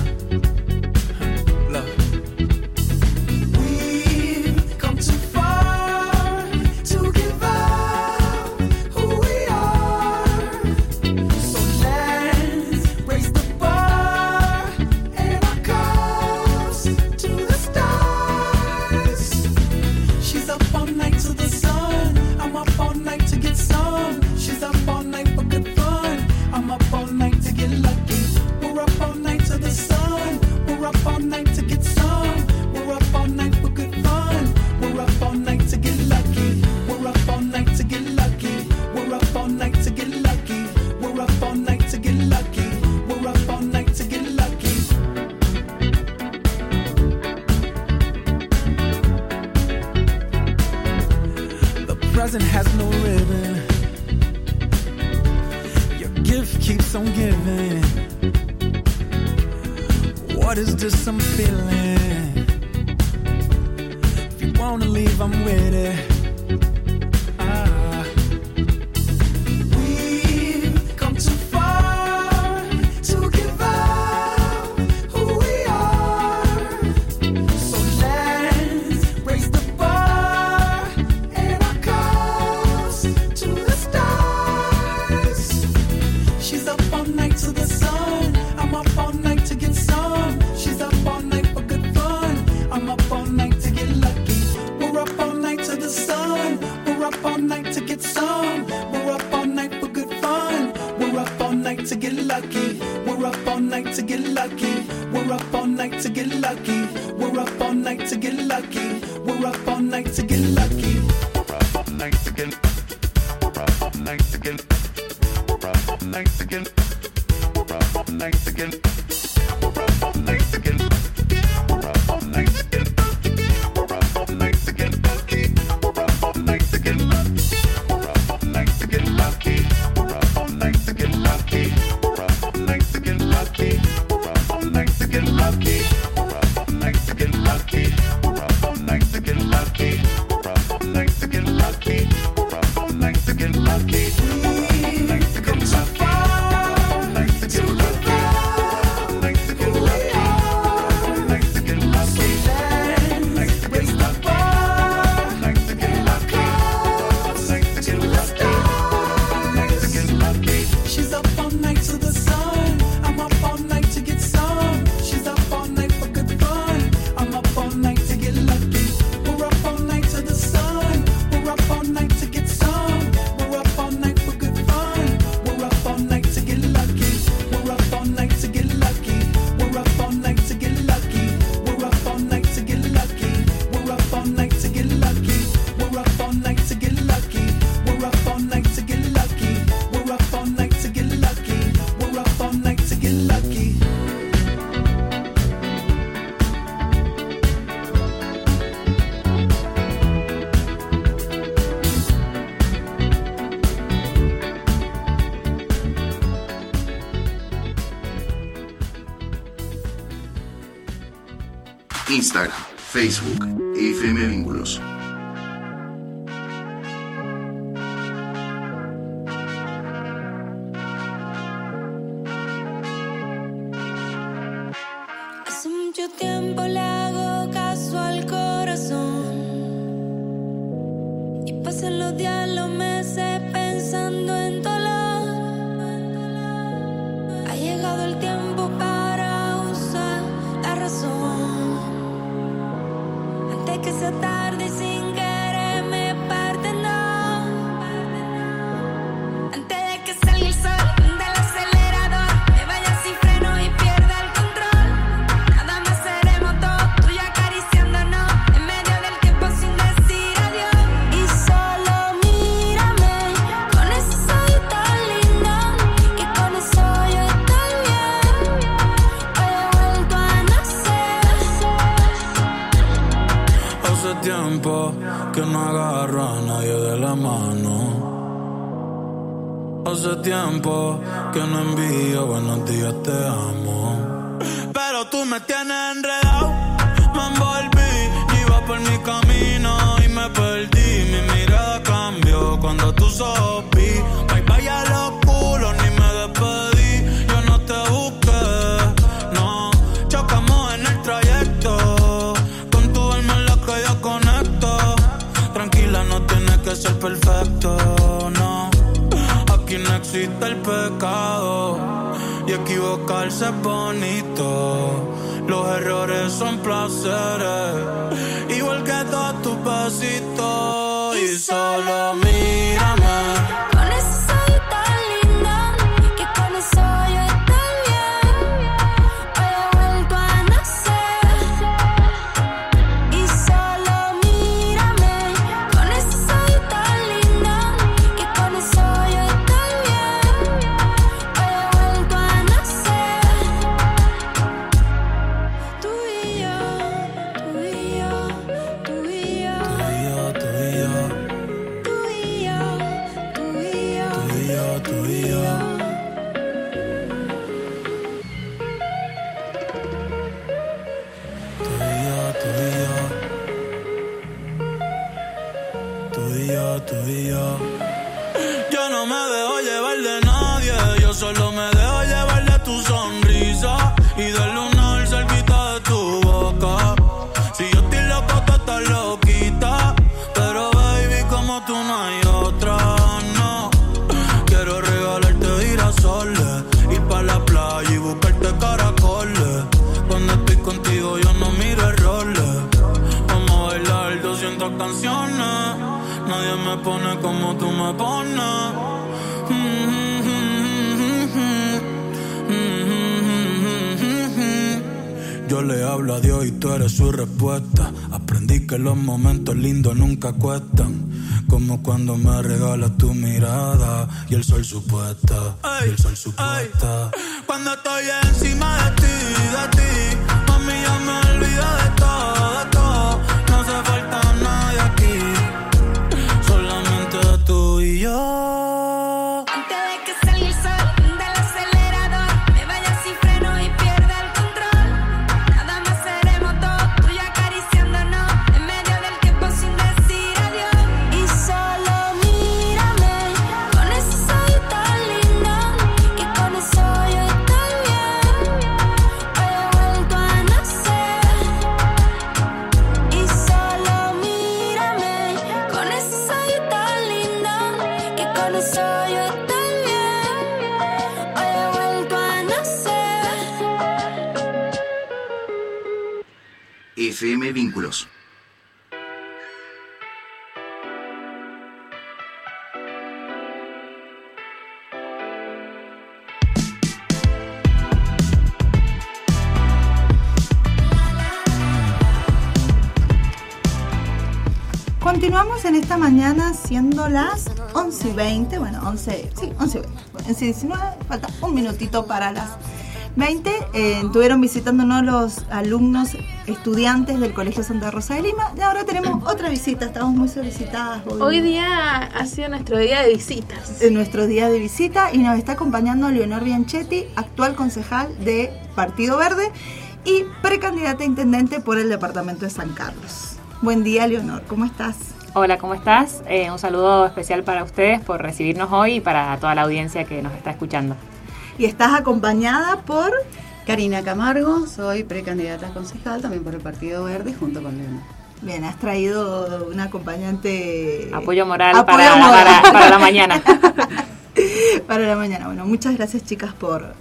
Instagram, Facebook, F M Vínculos. Hace mucho tiempo le hago caso al corazón y pasan los días, los meses pensando en dolor. Ha llegado el tiempo para usar la razón. Que sea tarde sin querer me parte, no. Antes de que salga el sol del acelerador, me vaya sin freno y pierda el control. Nada más seremos dos, tú y acariciándonos en medio del tiempo sin decir adiós. Y solo mírame con ese ojo tan lindo, que con eso yo estoy bien. Hoy he vuelto a nacer. Tiempo que no agarro a nadie de la mano. Hace tiempo que no envío buenos días, te amo. Pero tú me tienes enredado, me envolví, iba por mi camino y me perdí. verse bonito. Los errores son placeres, igual que todos tus pasitos. Y solo mírame. Cuestan, como cuando me regalas tu mirada y el sol supuesta, ey, y el sol supuesta. Ey. Cuando estoy encima de ti, de ti, mami, ya me olvido de todo, de todo. No hace falta nadie aquí, solamente tú y yo. F M Vínculos. Continuamos en esta mañana siendo las once y veinte, bueno, once, sí, once y veinte, once y diecinueve, falta un minutito para las veinte. Eh, estuvieron visitándonos los alumnos estudiantes del Colegio Santa Rosa de Lima y ahora tenemos otra visita, estamos muy solicitadas hoy. Hoy día ha sido nuestro día de visitas. Eh, nuestro día de visita y nos está acompañando Leonor Bianchetti, actual concejal de Partido Verde y precandidata a intendente por el departamento de San Carlos. Buen día, Leonor, ¿cómo estás? Hola, ¿cómo estás? Eh, un saludo especial para ustedes por recibirnos hoy y para toda la audiencia que nos está escuchando. Y estás acompañada por Karina Camargo, soy precandidata a concejal también por el Partido Verde junto con Leonor. Bien, has traído un acompañante... Apoyo moral, Apoyo para, moral. Para, para, para la mañana. Para la mañana. Bueno, muchas gracias, chicas, por,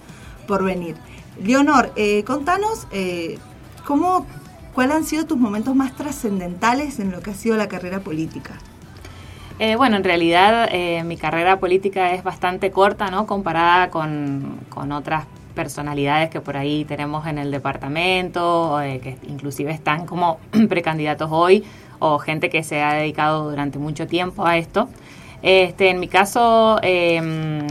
por venir. Leonor, eh, contanos eh, cómo, cuáles han sido tus momentos más trascendentales en lo que ha sido la carrera política. Eh, bueno, en realidad eh, mi carrera política es bastante corta, ¿no? Comparada con, con otras personalidades que por ahí tenemos en el departamento, eh, que inclusive están como precandidatos hoy, o gente que se ha dedicado durante mucho tiempo a esto. Este, en mi caso, eh,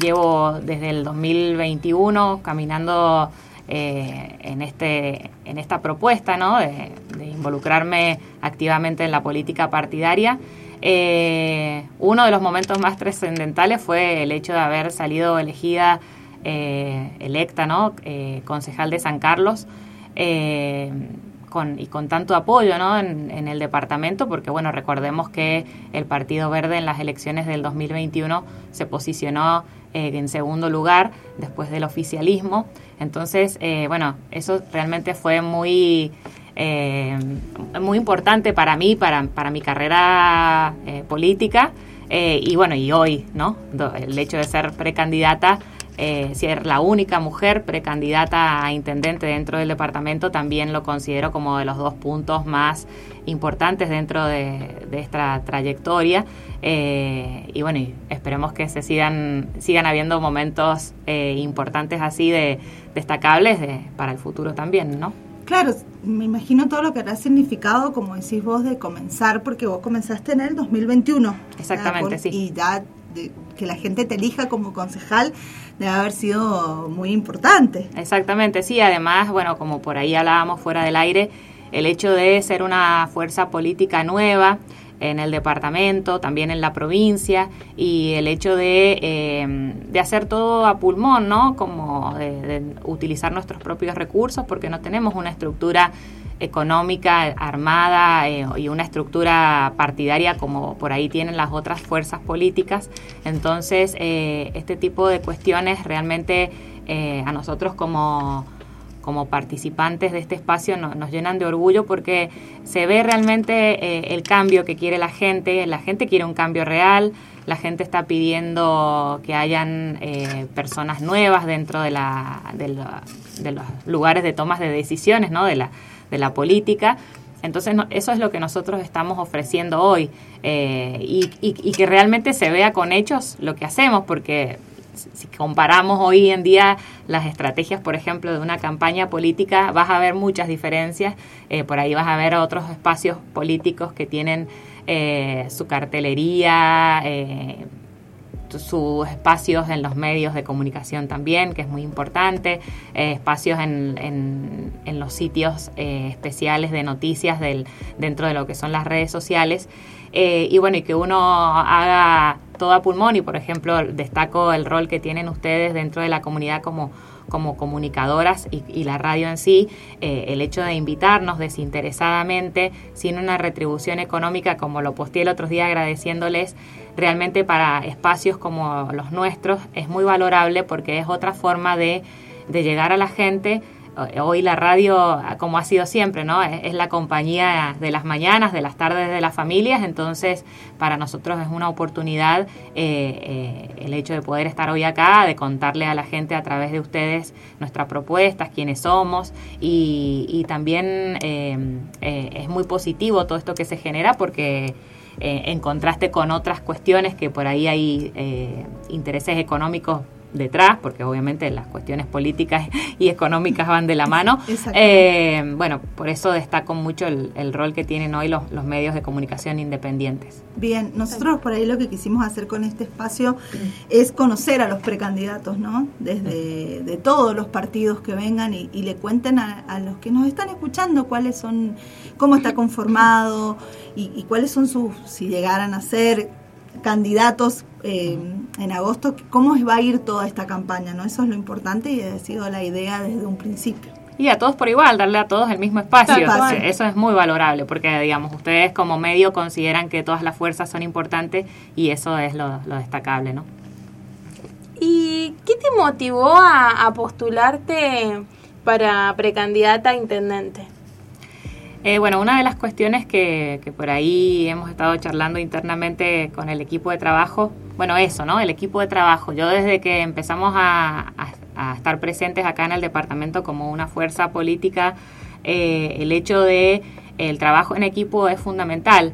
llevo desde el dos mil veintiuno caminando eh, en, este, en esta propuesta, ¿no? De, de involucrarme activamente en la política partidaria. Eh, uno de los momentos más trascendentales fue el hecho de haber salido elegida, eh, electa, ¿no? Eh, concejal de San Carlos, eh, con, y con tanto apoyo, ¿no? En, en el departamento, porque bueno, recordemos que el Partido Verde en las elecciones del dos mil veintiuno se posicionó eh, en segundo lugar después del oficialismo. Entonces, eh, bueno, eso realmente fue muy... Eh, muy importante para mí, para, para mi carrera eh, política eh, y bueno, y hoy, ¿no? El hecho de ser precandidata eh, ser la única mujer precandidata a intendente dentro del departamento, también lo considero como de los dos puntos más importantes dentro de, de esta trayectoria. Eh, y bueno, y esperemos que se sigan sigan habiendo momentos eh, importantes así, de destacables de, para el futuro también, ¿no? Claro, me imagino todo lo que habrá significado, como decís vos, de comenzar, porque vos comenzaste en el dos mil veintiuno. Exactamente, ¿verdad? Sí. Y ya de, que la gente te elija como concejal debe haber sido muy importante. Exactamente, sí. Además, bueno, como por ahí hablábamos fuera del aire, el hecho de ser una fuerza política nueva en el departamento, también en la provincia, y el hecho de, eh, de hacer todo a pulmón, ¿no? Como de, de utilizar nuestros propios recursos, porque no tenemos una estructura económica armada eh, y una estructura partidaria como por ahí tienen las otras fuerzas políticas. Entonces, eh, este tipo de cuestiones realmente eh, a nosotros como... como participantes de este espacio no, nos llenan de orgullo, porque se ve realmente eh, el cambio que quiere la gente. La gente quiere un cambio real, la gente está pidiendo que hayan eh, personas nuevas dentro de, la, de, la, de los lugares de tomas de decisiones, ¿no? de, la, de la política. Entonces no, eso es lo que nosotros estamos ofreciendo hoy eh, y, y, y que realmente se vea con hechos lo que hacemos, porque... Si comparamos hoy en día las estrategias, por ejemplo, de una campaña política, vas a ver muchas diferencias. Eh, por ahí vas a ver otros espacios políticos que tienen eh, su cartelería, eh, sus espacios en los medios de comunicación también, que es muy importante, eh, espacios en, en, en los sitios eh, especiales de noticias del, dentro de lo que son las redes sociales. Eh, y bueno, y que uno haga todo a pulmón. Y por ejemplo, destaco el rol que tienen ustedes dentro de la comunidad como, como comunicadoras y, y la radio en sí, eh, el hecho de invitarnos desinteresadamente, sin una retribución económica, como lo posteé el otro día agradeciéndoles, realmente para espacios como los nuestros es muy valorable, porque es otra forma de, de llegar a la gente. Hoy la radio, como ha sido siempre, ¿no? Es la compañía de las mañanas, de las tardes, de las familias. Entonces, para nosotros es una oportunidad eh, eh, el hecho de poder estar hoy acá, de contarle a la gente a través de ustedes nuestras propuestas, quiénes somos. Y, y también eh, eh, es muy positivo todo esto que se genera, porque... Eh, en contraste con otras cuestiones que por ahí hay eh, intereses económicos detrás, porque obviamente las cuestiones políticas y económicas van de la mano. Eh, bueno, por eso destaco mucho el, el rol que tienen hoy los, los medios de comunicación independientes. Bien, nosotros por ahí lo que quisimos hacer con este espacio es conocer a los precandidatos, ¿no? Desde de todos los partidos que vengan y, y le cuenten a, a los que nos están escuchando cuáles son, cómo está conformado y, y cuáles son sus, si llegaran a ser candidatos eh, en agosto, cómo va a ir toda esta campaña, ¿no? Eso es lo importante y ha sido la idea desde un principio. Y a todos por igual, darle a todos el mismo espacio. espacio. Eso es muy valorable, porque, digamos, ustedes como medio consideran que todas las fuerzas son importantes y eso es lo, lo destacable, ¿no? ¿Y qué te motivó a, a postularte para precandidata a intendente? Eh, bueno, una de las cuestiones que, que por ahí hemos estado charlando internamente con el equipo de trabajo, bueno, eso, ¿no? El equipo de trabajo. Yo desde que empezamos a, a, a estar presentes acá en el departamento como una fuerza política, eh, el hecho de el trabajo en equipo es fundamental.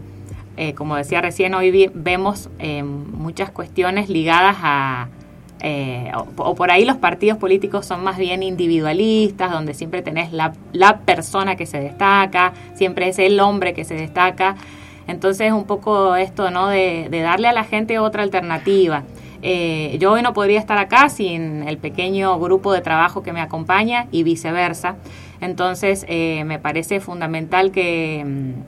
Eh, como decía recién, hoy vi, vemos eh, muchas cuestiones ligadas a... Eh, o, o por ahí los partidos políticos son más bien individualistas, donde siempre tenés la, la persona que se destaca, siempre es el hombre que se destaca. Entonces un poco esto, ¿no? de, de darle a la gente otra alternativa. Eh, yo hoy no podría estar acá sin el pequeño grupo de trabajo que me acompaña y viceversa. Entonces eh, me parece fundamental que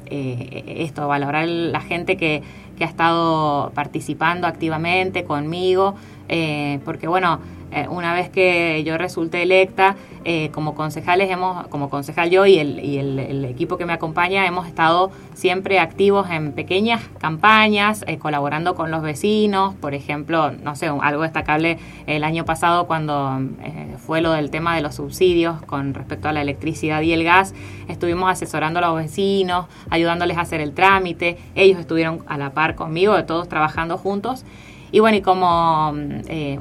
eh, esto, valorar la gente que, que ha estado participando activamente conmigo, Eh, porque bueno, eh, una vez que yo resulté electa, eh, como concejales hemos, como concejal yo y el, y el, el equipo que me acompaña, hemos estado siempre activos en pequeñas campañas, eh, colaborando con los vecinos. Por ejemplo, no sé, algo destacable el año pasado cuando eh, fue lo del tema de los subsidios con respecto a la electricidad y el gas, estuvimos asesorando a los vecinos, ayudándoles a hacer el trámite. Ellos estuvieron a la par conmigo, todos trabajando juntos. Y bueno, y como, eh,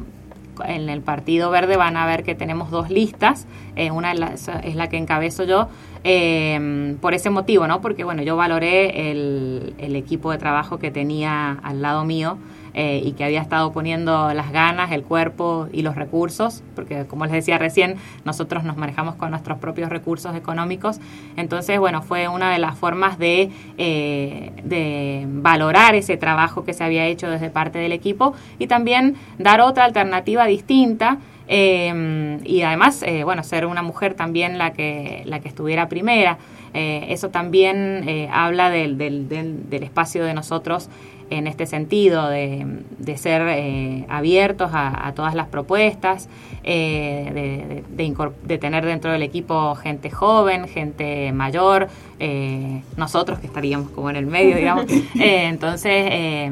en el Partido Verde van a ver que tenemos dos listas, eh, una es la, es la que encabezo yo, eh, por ese motivo, ¿no? Porque, bueno, yo valoré el, el equipo de trabajo que tenía al lado mío, eh, y que había estado poniendo las ganas, el cuerpo y los recursos, porque, como les decía recién, nosotros nos manejamos con nuestros propios recursos económicos. Entonces, bueno, fue una de las formas de, eh, de valorar ese trabajo que se había hecho desde parte del equipo y también dar otra alternativa distinta. Eh, y además, eh, bueno, ser una mujer también la que la que estuviera primera. Eh, eso también eh, habla del, del, del, del espacio de nosotros en este sentido, de, de ser eh, abiertos a, a todas las propuestas, eh, de, de, de, de tener dentro del equipo gente joven, gente mayor, eh, nosotros que estaríamos como en el medio, digamos. Eh, entonces, eh,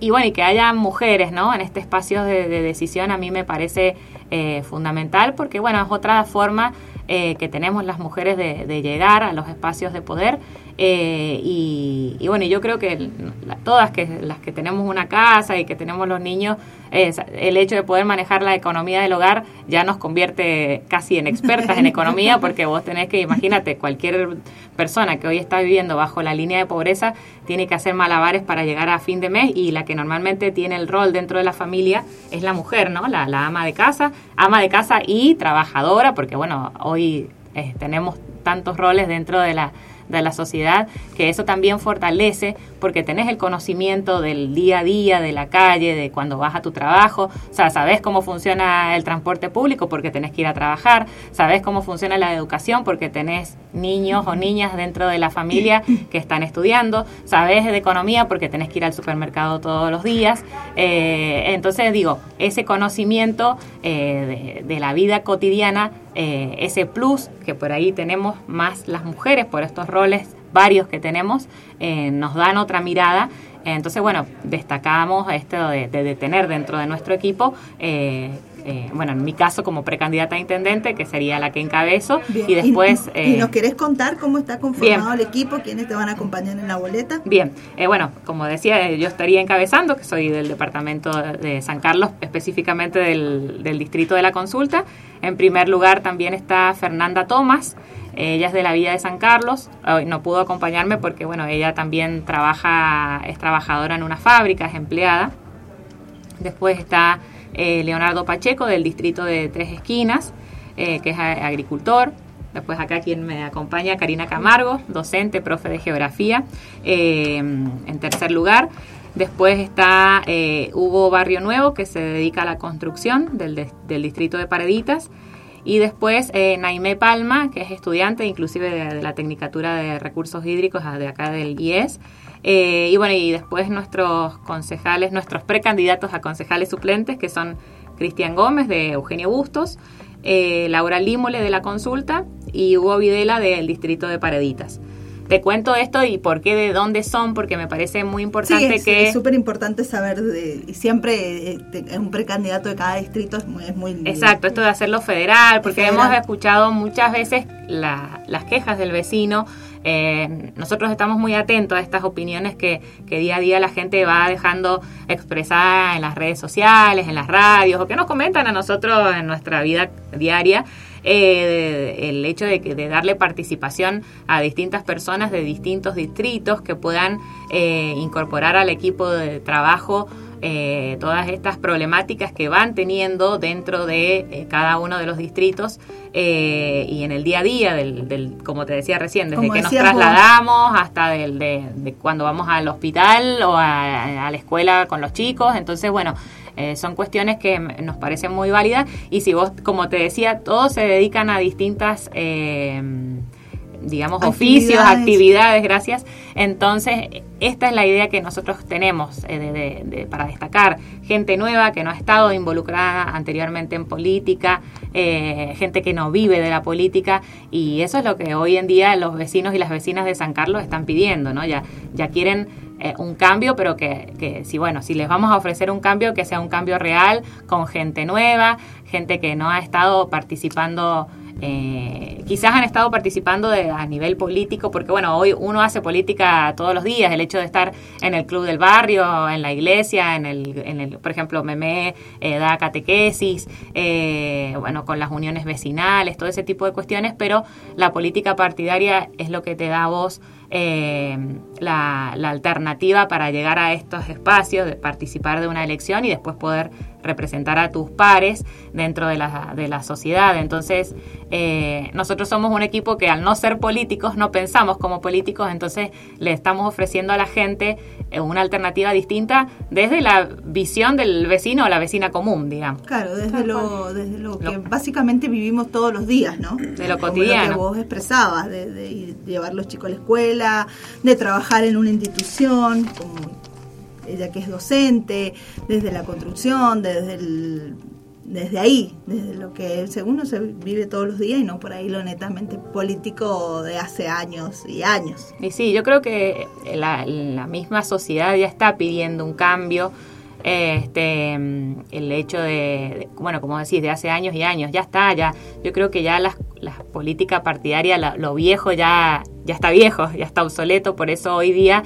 y bueno, y que haya mujeres, ¿no?, en este espacio de, de decisión, a mí me parece eh, fundamental, porque, bueno, es otra forma eh, que tenemos las mujeres de, de llegar a los espacios de poder. Eh, y, y bueno, yo creo que la, todas que, las que tenemos una casa y que tenemos los niños, eh, el hecho de poder manejar la economía del hogar ya nos convierte casi en expertas en economía, porque vos tenés que, imagínate, cualquier persona que hoy está viviendo bajo la línea de pobreza tiene que hacer malabares para llegar a fin de mes, y la que normalmente tiene el rol dentro de la familia es la mujer, ¿no? La, la ama de casa, ama de casa y trabajadora, porque, bueno, hoy eh, tenemos tantos roles dentro de la de la sociedad, que eso también fortalece, porque tenés el conocimiento del día a día, de la calle, de cuando vas a tu trabajo, o sea, sabés cómo funciona el transporte público porque tenés que ir a trabajar, sabés cómo funciona la educación porque tenés niños o niñas dentro de la familia que están estudiando, sabés de economía porque tenés que ir al supermercado todos los días. Eh, entonces, digo, ese conocimiento eh, de, de la vida cotidiana, Eh, ese plus que por ahí tenemos más las mujeres por estos roles varios que tenemos, eh, nos dan otra mirada. Entonces, bueno, destacamos esto de, de, de tener dentro de nuestro equipo, eh, eh, bueno, en mi caso como precandidata a intendente, que sería la que encabezo. Bien. Y después... ¿Y, eh, ¿y nos querés contar cómo está conformado bien. El equipo? ¿Quiénes te van a acompañar en la boleta? Bien, eh, bueno, como decía, yo estaría encabezando, que soy del departamento de San Carlos, específicamente del, del distrito de La Consulta. En primer lugar también está Fernanda Tomás, ella es de la Villa de San Carlos, hoy no pudo acompañarme porque, bueno, ella también trabaja, es trabajadora en una fábrica, es empleada. Después está eh, Leonardo Pacheco del distrito de Tres Esquinas, eh, que es agricultor. Después acá quien me acompaña, Karina Camargo, docente, profe de geografía, eh, en tercer lugar. Después está eh, Hugo Barrio Nuevo, que se dedica a la construcción del, de, del distrito de Pareditas. Y después eh, Naimé Palma, que es estudiante inclusive de, de la Tecnicatura de Recursos Hídricos de acá del I E S. Eh, y bueno, y después nuestros concejales, nuestros precandidatos a concejales suplentes, que son Cristian Gómez de Eugenio Bustos, eh, Laura Límole de La Consulta y Hugo Videla del distrito de Pareditas. Te cuento esto y por qué, de dónde son, porque me parece muy importante. Sí, es, que... es súper importante saber, de, y siempre es un precandidato de cada distrito, es muy... Es muy exacto, esto de hacerlo federal, porque federal. Hemos escuchado muchas veces la, las quejas del vecino. Eh, nosotros estamos muy atentos a estas opiniones que, que día a día la gente va dejando expresada en las redes sociales, en las radios, o que nos comentan a nosotros en nuestra vida diaria. Eh, el hecho de, de darle participación a distintas personas de distintos distritos que puedan eh, incorporar al equipo de trabajo eh, todas estas problemáticas que van teniendo dentro de eh, cada uno de los distritos eh, y en el día a día, del, del como te decía recién, desde como que nos trasladamos vos. Hasta del, de, de cuando vamos al hospital o a, a la escuela con los chicos. Entonces, bueno, Eh, son cuestiones que nos parecen muy válidas, y si vos, como te decía, todos se dedican a distintas, eh, digamos, actividades. Oficios, actividades, gracias. Entonces, esta es la idea que nosotros tenemos eh, de, de, de, para destacar gente nueva que no ha estado involucrada anteriormente en política, eh, gente que no vive de la política, y eso es lo que hoy en día los vecinos y las vecinas de San Carlos están pidiendo, ¿no? Ya, ya quieren... un cambio, pero que, que si bueno, si les vamos a ofrecer un cambio, que sea un cambio real, con gente nueva, gente que no ha estado participando Eh, quizás han estado participando de, a nivel político, porque bueno, hoy uno hace política todos los días, el hecho de estar en el club del barrio, en la iglesia, en el, en el por ejemplo, Memé eh, da catequesis, eh, bueno, con las uniones vecinales, todo ese tipo de cuestiones, pero la política partidaria es lo que te da a vos eh, la, la alternativa para llegar a estos espacios, de participar de una elección y después poder representar a tus pares dentro de la, de la sociedad. Entonces, eh, nosotros somos un equipo que al no ser políticos, no pensamos como políticos, entonces le estamos ofreciendo a la gente una alternativa distinta desde la visión del vecino o la vecina común, digamos. Claro, desde lo, desde lo que lo, básicamente vivimos todos los días, ¿no? De lo cotidiano. Como lo que vos expresabas, de, de llevar los chicos a la escuela, de trabajar en una institución como ella que es docente, desde la construcción, desde el, desde ahí, desde lo que según uno se vive todos los días y no por ahí lo netamente político de hace años y años. Y sí, yo creo que la, la misma sociedad ya está pidiendo un cambio, este el hecho de, de, bueno, como decís, de hace años y años, ya está, ya yo creo que ya las la política partidaria, la, lo viejo ya, ya está viejo, ya está obsoleto, por eso hoy día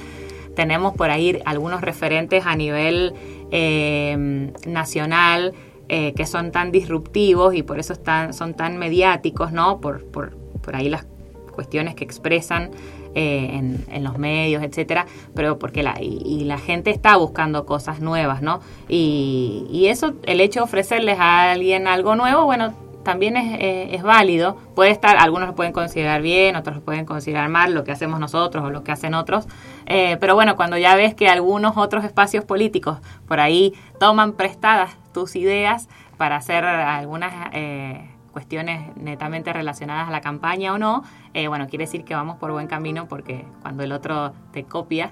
tenemos por ahí algunos referentes a nivel eh, nacional eh, que son tan disruptivos y por eso están, son tan mediáticos, ¿no? Por, por, por ahí las cuestiones que expresan eh, en, en los medios, etcétera, pero porque la, y, y la gente está buscando cosas nuevas, ¿no? Y, y eso, el hecho de ofrecerles a alguien algo nuevo, bueno, también es, eh, es válido. Puede estar, algunos lo pueden considerar bien, otros lo pueden considerar mal, lo que hacemos nosotros o lo que hacen otros. Eh, pero bueno, cuando ya ves que algunos otros espacios políticos por ahí toman prestadas tus ideas para hacer algunas eh, cuestiones netamente relacionadas a la campaña o no, eh, bueno, quiere decir que vamos por buen camino, porque cuando el otro te copia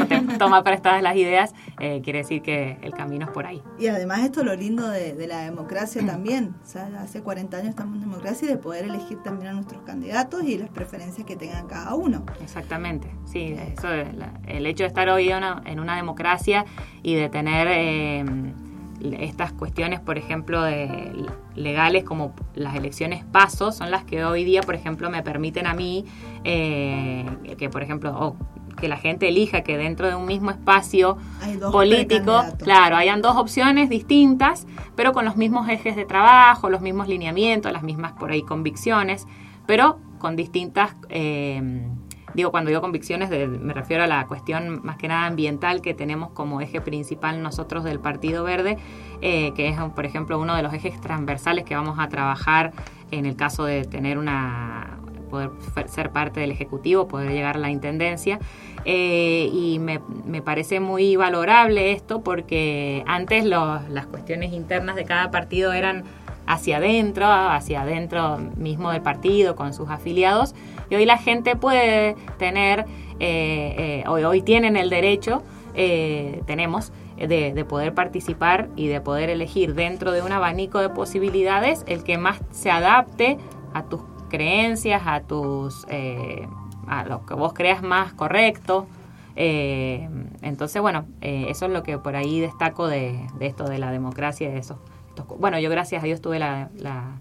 o te toma prestadas las ideas, eh, quiere decir que el camino es por ahí. Y además esto es lo lindo de, de la democracia también. O sea, hace cuarenta años estamos en democracia y de poder elegir también a nuestros candidatos y las preferencias que tengan cada uno. Exactamente, sí. Eso es la, el hecho de estar hoy en una, en una democracia y de tener Eh, estas cuestiones, por ejemplo, de legales como las elecciones PASO, son las que hoy día, por ejemplo, me permiten a mí eh, que, por ejemplo, oh, que la gente elija que dentro de un mismo espacio político, claro, hayan dos opciones distintas, pero con los mismos ejes de trabajo, los mismos lineamientos, las mismas por ahí convicciones, pero con distintas eh, digo, cuando digo convicciones, de, me refiero a la cuestión más que nada ambiental que tenemos como eje principal nosotros del Partido Verde, eh, que es, por ejemplo, uno de los ejes transversales que vamos a trabajar en el caso de tener una, poder ser parte del Ejecutivo, poder llegar a la Intendencia. Eh, y me, me parece muy valorable esto, porque antes los, las cuestiones internas de cada partido eran hacia adentro, hacia adentro mismo del partido, con sus afiliados, y hoy la gente puede tener, eh, eh, hoy, hoy tienen el derecho, eh, tenemos, de, de poder participar y de poder elegir dentro de un abanico de posibilidades el que más se adapte a tus creencias, a tus eh, a lo que vos creas más correcto. Eh, entonces, bueno, eh, eso es lo que por ahí destaco de, de esto de la democracia, de eso. Bueno, yo gracias a Dios tuve la, la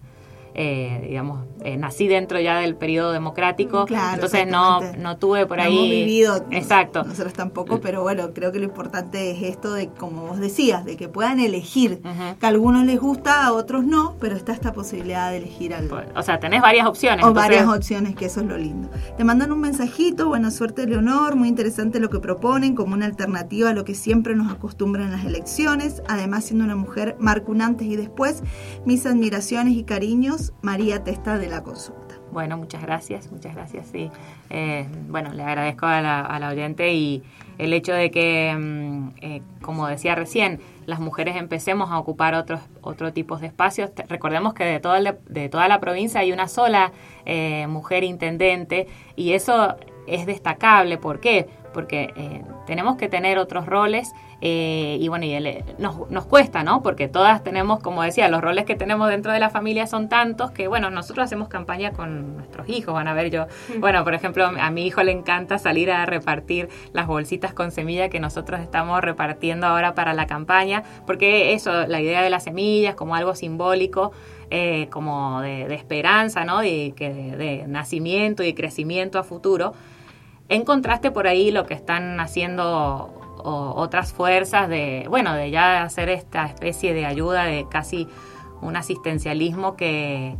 eh, digamos, eh, nací dentro ya del periodo democrático, claro, entonces no, no tuve por no ahí. Hemos vivido, exacto. Nosotros tampoco, pero bueno, creo que lo importante es esto de, como vos decías, de que puedan elegir, uh-huh, que a algunos les gusta, a otros no, pero está esta posibilidad de elegir algo. O sea, tenés varias opciones. O entonces, varias opciones, que eso es lo lindo. Te mandan un mensajito, buena suerte, Leonor, muy interesante lo que proponen como una alternativa a lo que siempre nos acostumbran las elecciones. Además, siendo una mujer, marca un antes y después. Mis admiraciones y cariños, María Testa de La Consulta. Bueno, muchas gracias, muchas gracias, sí. Eh, bueno, le agradezco a la, a la oyente y el hecho de que, eh, como decía recién, las mujeres empecemos a ocupar otros otro tipos de espacios. Recordemos que de, todo el, de toda la provincia hay una sola eh, mujer intendente, y eso es destacable. ¿Por qué? porque eh, tenemos que tener otros roles eh, y bueno, y el, nos, nos cuesta, ¿no? Porque todas tenemos, como decía, los roles que tenemos dentro de la familia son tantos que, bueno, nosotros hacemos campaña con nuestros hijos, van a ver yo, bueno, por ejemplo, a mi hijo le encanta salir a repartir las bolsitas con semilla que nosotros estamos repartiendo ahora para la campaña, porque eso, la idea de las semillas como algo simbólico, Eh, como de, de esperanza, ¿no? De, que, de nacimiento y crecimiento a futuro. En contraste por ahí lo que están haciendo o, otras fuerzas de, bueno, de ya hacer esta especie de ayuda de casi un asistencialismo que,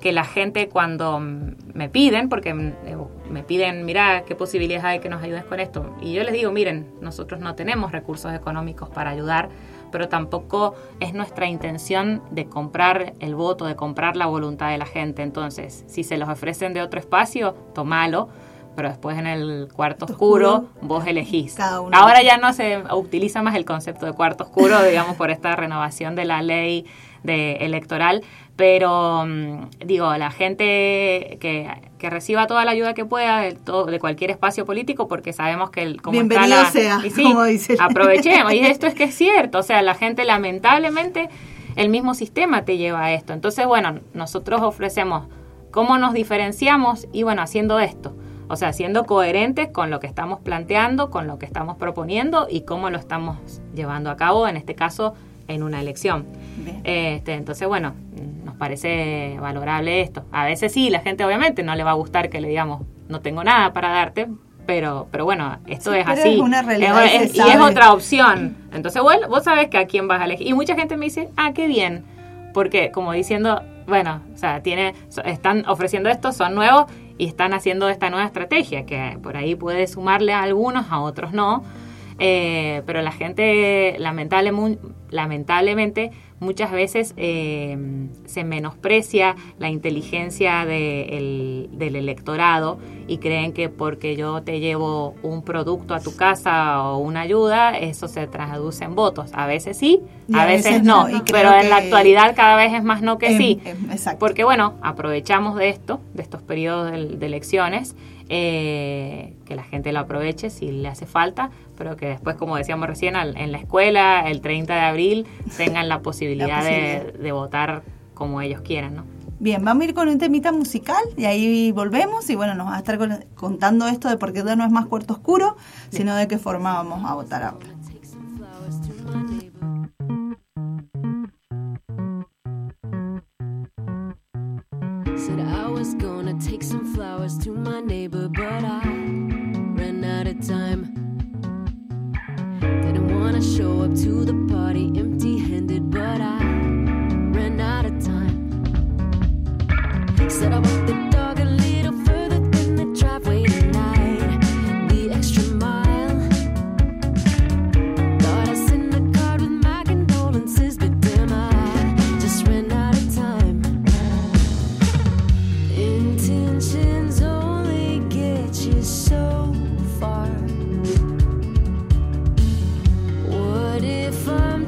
que la gente cuando me piden, porque me piden, mira, qué posibilidades hay que nos ayudes con esto. Y yo les digo, miren, nosotros no tenemos recursos económicos para ayudar, pero tampoco es nuestra intención de comprar el voto, de comprar la voluntad de la gente. Entonces, si se los ofrecen de otro espacio, tomalo, pero después en el cuarto oscuro, oscuro vos elegís. Ahora ya no se utiliza más el concepto de cuarto oscuro, digamos, por esta renovación de la ley de electoral, pero digo, la gente que, que reciba toda la ayuda que pueda de, todo, de cualquier espacio político, porque sabemos que el como bienvenido está la, sea, y sí, como dice, aprovechemos, y esto es que es cierto, o sea, la gente lamentablemente el mismo sistema te lleva a esto. Entonces, bueno, nosotros ofrecemos cómo nos diferenciamos y bueno, haciendo esto, o sea, siendo coherentes con lo que estamos planteando, con lo que estamos proponiendo y cómo lo estamos llevando a cabo, en este caso en una elección. Este, entonces, bueno, nos parece valorable esto. A veces sí, la gente obviamente no le va a gustar que le digamos, no tengo nada para darte, pero pero bueno, esto sí, es así. Es una realidad, es, es, y es otra opción. Entonces, bueno, vos sabés que a quién vas a elegir. Y mucha gente me dice, ah, qué bien, porque como diciendo, bueno, o sea, tiene, están ofreciendo esto, son nuevos y están haciendo esta nueva estrategia, que por ahí puede sumarle a algunos, a otros no. Eh, pero la gente lamentable, muy, lamentablemente muchas veces eh, se menosprecia la inteligencia de el, del electorado y creen que porque yo te llevo un producto a tu casa o una ayuda, eso se traduce en votos. A veces sí, a, a veces, veces no, no. Pero en la actualidad cada vez es más no que eh, sí. Eh, exacto. Porque bueno, aprovechamos de esto, de estos periodos de, de elecciones, eh, que la gente lo aproveche si le hace falta, pero que después, como decíamos recién, al, en la escuela, el treinta de abril, tengan la posibilidad, la posibilidad. De, de votar como ellos quieran, ¿no? Bien, vamos a ir con un temita musical y ahí volvemos y bueno, nos va a estar con, contando esto de por qué no es más cuarto oscuro, sí, sino de qué forma vamos a votar ahora. Said I was gonna take some flowers to my neighbor, but I ran out of time. Didn't wanna show up to the party empty-handed, but I ran out of time. Said I walked the dog a little further than the driveway tonight, the extra mile. Thought I sent a card with my condolences, but damn, I just ran out of time. Intentions only get you so far.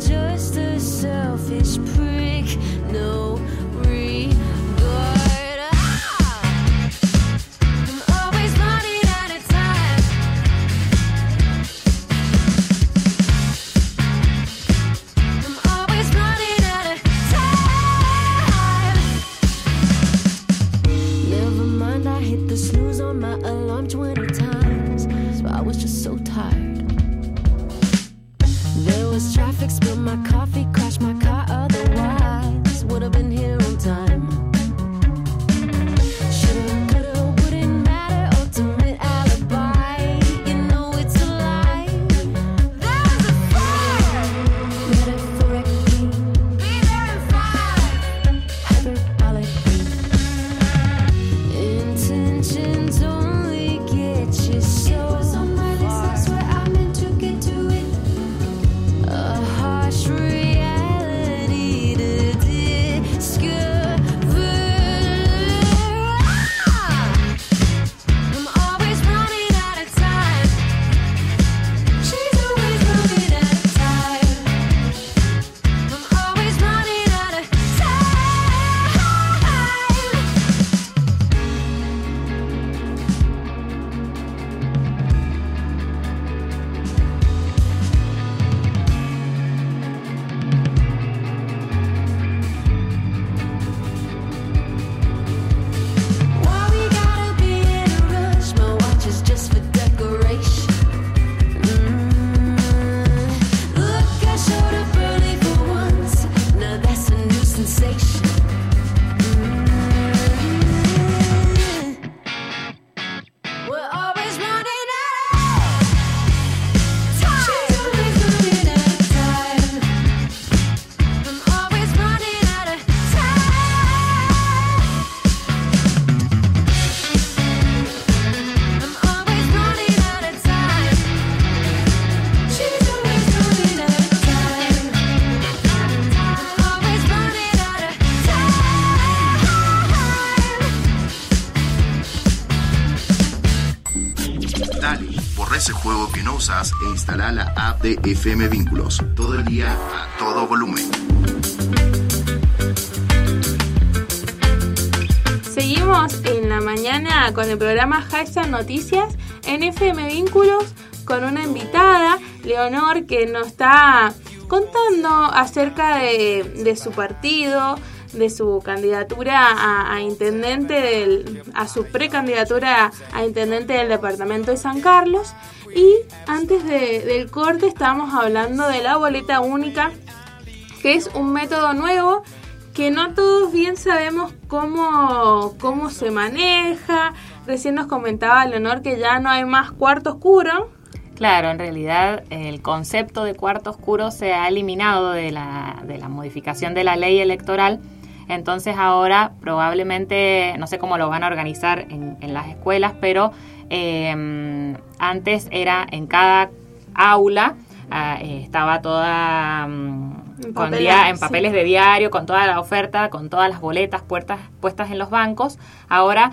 Just a selfish prick, no regard. Ah! I'm always running out of time. I'm always running out of time. Never mind, I hit the snooze on my alarm twenty times, so I was just so tired. There was traffic, spilled my coffee, crashed my car, otherwise would have been here on time. True. Dale, borra ese juego que no usas e instala la app de F M Vínculos. Todo el día, a todo volumen. Seguimos en la mañana con el programa Hashtag Noticias en F M Vínculos con una invitada, Leonor, que nos está contando acerca de, de su partido, de su candidatura a, a intendente, del, a su precandidatura a intendente del departamento de San Carlos. Y antes de, del corte estábamos hablando de la boleta única, que es un método nuevo que no todos bien sabemos cómo, cómo se maneja. Recién nos comentaba Leonor que ya no hay más cuarto oscuro. Claro, en realidad el concepto de cuarto oscuro se ha eliminado de la, de la modificación de la ley electoral. Entonces ahora probablemente, no sé cómo lo van a organizar en, en las escuelas, pero eh, antes era en cada aula, eh, estaba toda... Um, En, con papeles, dia- en sí. papeles de diario, con toda la oferta, con todas las boletas puertas, puestas en los bancos. Ahora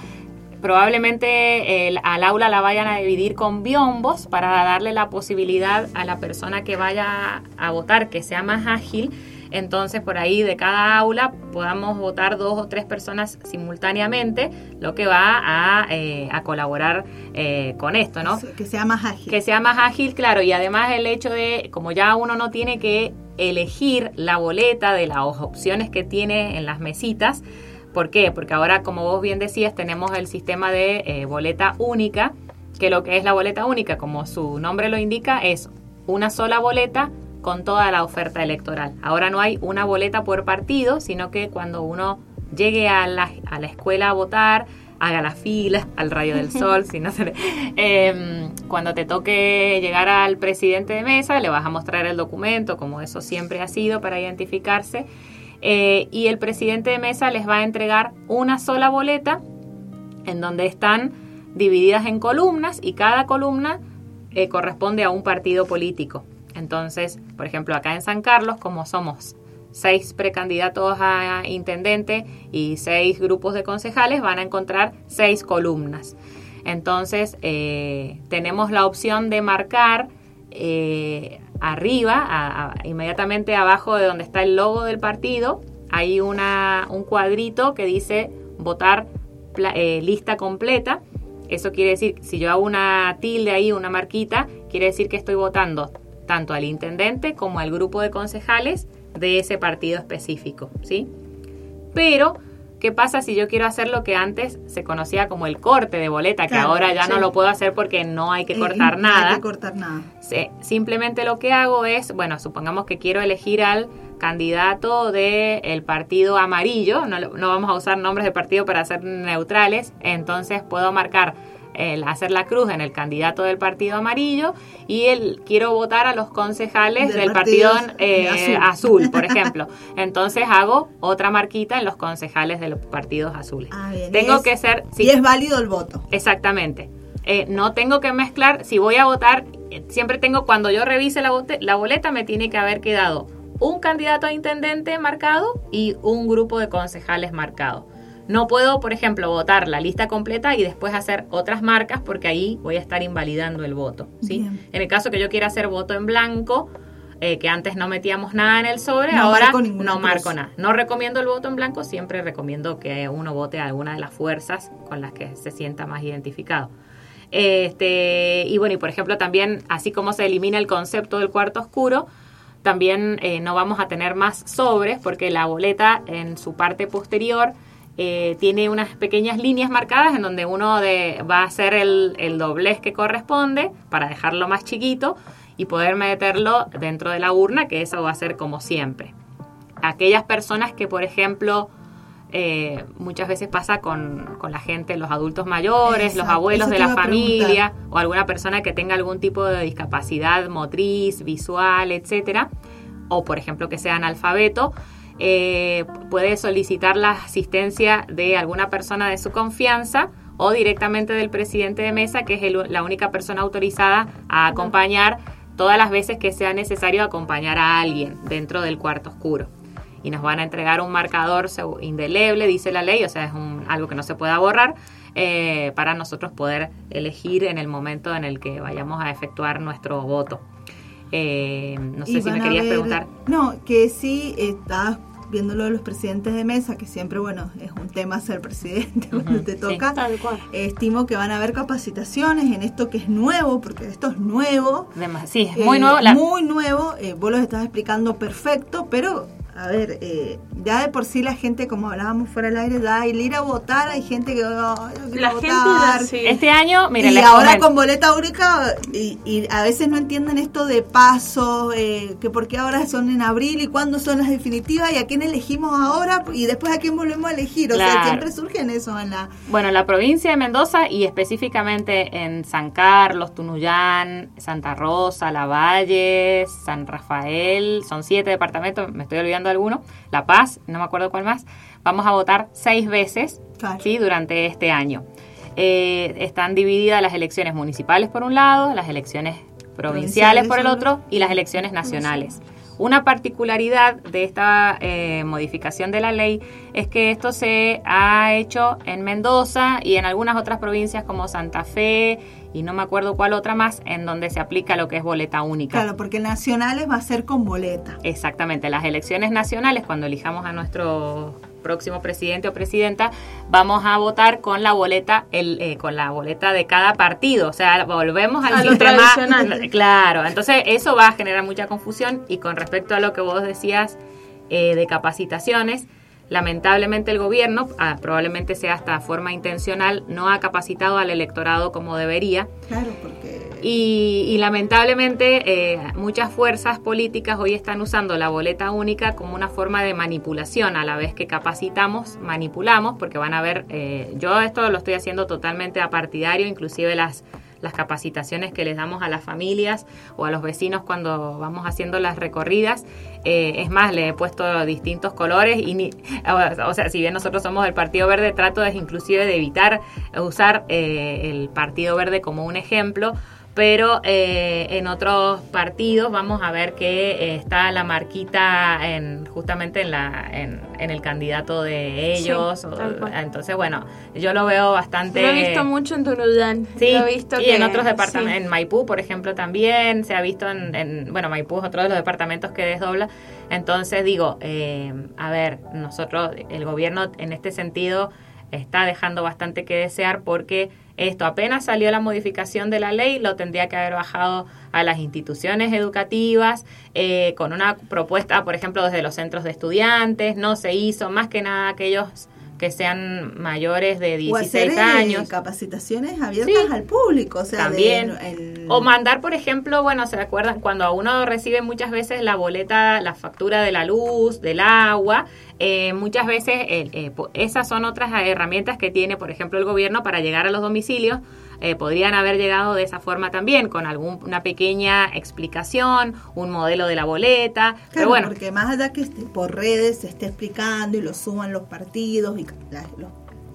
probablemente el, al aula la vayan a dividir con biombos para darle la posibilidad a la persona que vaya a votar, que sea más ágil. Entonces por ahí de cada aula podamos votar dos o tres personas simultáneamente, lo que va a, eh, a colaborar eh, con esto, ¿no? Que sea más ágil. Que sea más ágil, claro. Y además el hecho de, como ya uno no tiene que elegir la boleta de las opciones que tiene en las mesitas. ¿Por qué? Porque ahora, como vos bien decías, tenemos el sistema de eh, boleta única, que lo que es la boleta única, como su nombre lo indica, es una sola boleta con toda la oferta electoral. Ahora no hay una boleta por partido, sino que cuando uno llegue a la, a la escuela a votar, haga la fila al rayo del sol, si no se, eh, cuando te toque llegar al presidente de mesa, le vas a mostrar el documento, como eso siempre ha sido para identificarse, eh, y el presidente de mesa les va a entregar una sola boleta en donde están divididas en columnas y cada columna eh, corresponde a un partido político. Entonces, por ejemplo, acá en San Carlos, como somos seis precandidatos a intendente y seis grupos de concejales, van a encontrar seis columnas. Entonces, eh, tenemos la opción de marcar eh, arriba, a, a, inmediatamente abajo de donde está el logo del partido, hay una, un cuadrito que dice votar pla, eh, lista completa. Eso quiere decir, si yo hago una tilde ahí, una marquita, quiere decir que estoy votando tanto al intendente como al grupo de concejales de ese partido específico, ¿sí? Pero, ¿qué pasa si yo quiero hacer lo que antes se conocía como el corte de boleta? Claro, que ahora ya sí. No lo puedo hacer porque no hay que cortar eh, nada. No hay que cortar nada. Sí, simplemente lo que hago es, bueno, supongamos que quiero elegir al candidato del partido amarillo, no, no vamos a usar nombres de partido para ser neutrales, entonces puedo marcar, el hacer la cruz en el candidato del partido amarillo y el quiero votar a los concejales del, del partido, partido eh, azul. azul, por ejemplo. Entonces hago otra marquita en los concejales de los partidos azules. Ah, bien, tengo es, que ser sí, y es válido el voto. Exactamente. Eh, no tengo que mezclar. Si voy a votar, eh, siempre tengo, cuando yo revise la, bote, la boleta me tiene que haber quedado un candidato a intendente marcado y un grupo de concejales marcado. No puedo, por ejemplo, votar la lista completa y después hacer otras marcas porque ahí voy a estar invalidando el voto, ¿sí? Bien. En el caso que yo quiera hacer voto en blanco, eh, que antes no metíamos nada en el sobre, no ahora marco no marco nada. No recomiendo el voto en blanco, siempre recomiendo que uno vote a alguna de las fuerzas con las que se sienta más identificado. Este, y bueno, y por ejemplo también, así como se elimina el concepto del cuarto oscuro, también eh, no vamos a tener más sobres porque la boleta en su parte posterior... Eh, tiene unas pequeñas líneas marcadas en donde uno de, va a hacer el, el doblez que corresponde para dejarlo más chiquito y poder meterlo dentro de la urna, que eso va a ser como siempre. Aquellas personas que, por ejemplo, eh, muchas veces pasa con, con la gente, los adultos mayores, exacto, los abuelos de la familia o alguna persona que tenga algún tipo de discapacidad motriz, visual, etcétera, o por ejemplo que sea analfabeto, Eh, puede solicitar la asistencia de alguna persona de su confianza o directamente del presidente de mesa, que es el, la única persona autorizada a acompañar todas las veces que sea necesario acompañar a alguien dentro del cuarto oscuro. Y nos van a entregar un marcador indeleble, dice la ley, o sea, es un, algo que no se pueda borrar, eh, para nosotros poder elegir en el momento en el que vayamos a efectuar nuestro voto. Eh, no sé si me querías ver, preguntar. No, que sí, estabas viendo lo de los presidentes de mesa, que siempre, bueno, es un tema ser presidente cuando uh-huh, te toca. Sí, tal cual. Estimo que van a haber capacitaciones en esto que es nuevo, porque esto es nuevo. Además, sí, es muy eh, nuevo. La... Muy nuevo, eh, vos lo estás explicando perfecto, pero... A ver, eh, ya de por sí la gente, como hablábamos fuera del aire, ya el ir a votar, hay gente que oh, yo quiero la votar. Gente, sí. Este año, mira, y ahora escogen. Con boleta única, y, y a veces no entienden esto de paso, eh, que por qué ahora son en abril y cuándo son las definitivas y a quién elegimos ahora y después a quién volvemos a elegir. O claro. sea, siempre surgen eso en la... Bueno, la provincia de Mendoza y específicamente en San Carlos, Tunuyán, Santa Rosa, Lavalle, San Rafael, son siete departamentos, me estoy olvidando alguno, La Paz, no me acuerdo cuál más, vamos a votar seis veces, claro. ¿sí? Durante este año. Eh, están divididas las elecciones municipales por un lado, las elecciones provinciales, provinciales por el otro y las elecciones nacionales. Una particularidad de esta eh, modificación de la ley es que esto se ha hecho en Mendoza y en algunas otras provincias como Santa Fe y no me acuerdo cuál otra más, en donde se aplica lo que es boleta única. Claro, porque nacionales va a ser con boleta. Exactamente, las elecciones nacionales, cuando elijamos a nuestro próximo presidente o presidenta, vamos a votar con la boleta el eh, con la boleta de cada partido, o sea, volvemos al a sistema claro, entonces eso va a generar mucha confusión. Y con respecto a lo que vos decías eh, de capacitaciones, lamentablemente el gobierno, ah, probablemente sea hasta forma intencional, no ha capacitado al electorado como debería. Claro, porque... Y, y lamentablemente eh, muchas fuerzas políticas hoy están usando la boleta única como una forma de manipulación. A la vez que capacitamos, manipulamos, porque van a ver... Eh, yo esto lo estoy haciendo totalmente apartidario, inclusive las... las capacitaciones que les damos a las familias o a los vecinos cuando vamos haciendo las recorridas, eh, es más, le he puesto distintos colores y ni, o sea, si bien nosotros somos del Partido Verde, trato de, inclusive de evitar usar eh, el Partido Verde como un ejemplo, pero eh, en otros partidos vamos a ver que eh, está la marquita en, justamente en, la, en, en el candidato de ellos. Sí, o, entonces, bueno, yo lo veo bastante... Lo he visto mucho en Tunuyán. Sí, lo he visto y que, en otros departamentos, sí. En Maipú, por ejemplo, también se ha visto en... en bueno, Maipú es otro de los departamentos que desdobla. Entonces, digo, eh, a ver, nosotros, el gobierno en este sentido está dejando bastante que desear porque... Esto apenas salió la modificación de la ley, lo tendría que haber bajado a las instituciones educativas, eh, con una propuesta, por ejemplo, desde los centros de estudiantes. No se hizo, más que nada aquellos que sean mayores de dieciséis o hacer, años. Eh, capacitaciones abiertas sí, al público. O sea, también. De, el... O mandar, por ejemplo, bueno, ¿se acuerdan? Cuando a uno recibe muchas veces la boleta, la factura de la luz, del agua, eh, muchas veces eh, eh, esas son otras herramientas que tiene, por ejemplo, el gobierno para llegar a los domicilios. Eh, podrían haber llegado de esa forma también, con alguna pequeña explicación, un modelo de la boleta. Claro, pero bueno, porque más allá que este, por redes se esté explicando y lo suban los partidos y la, los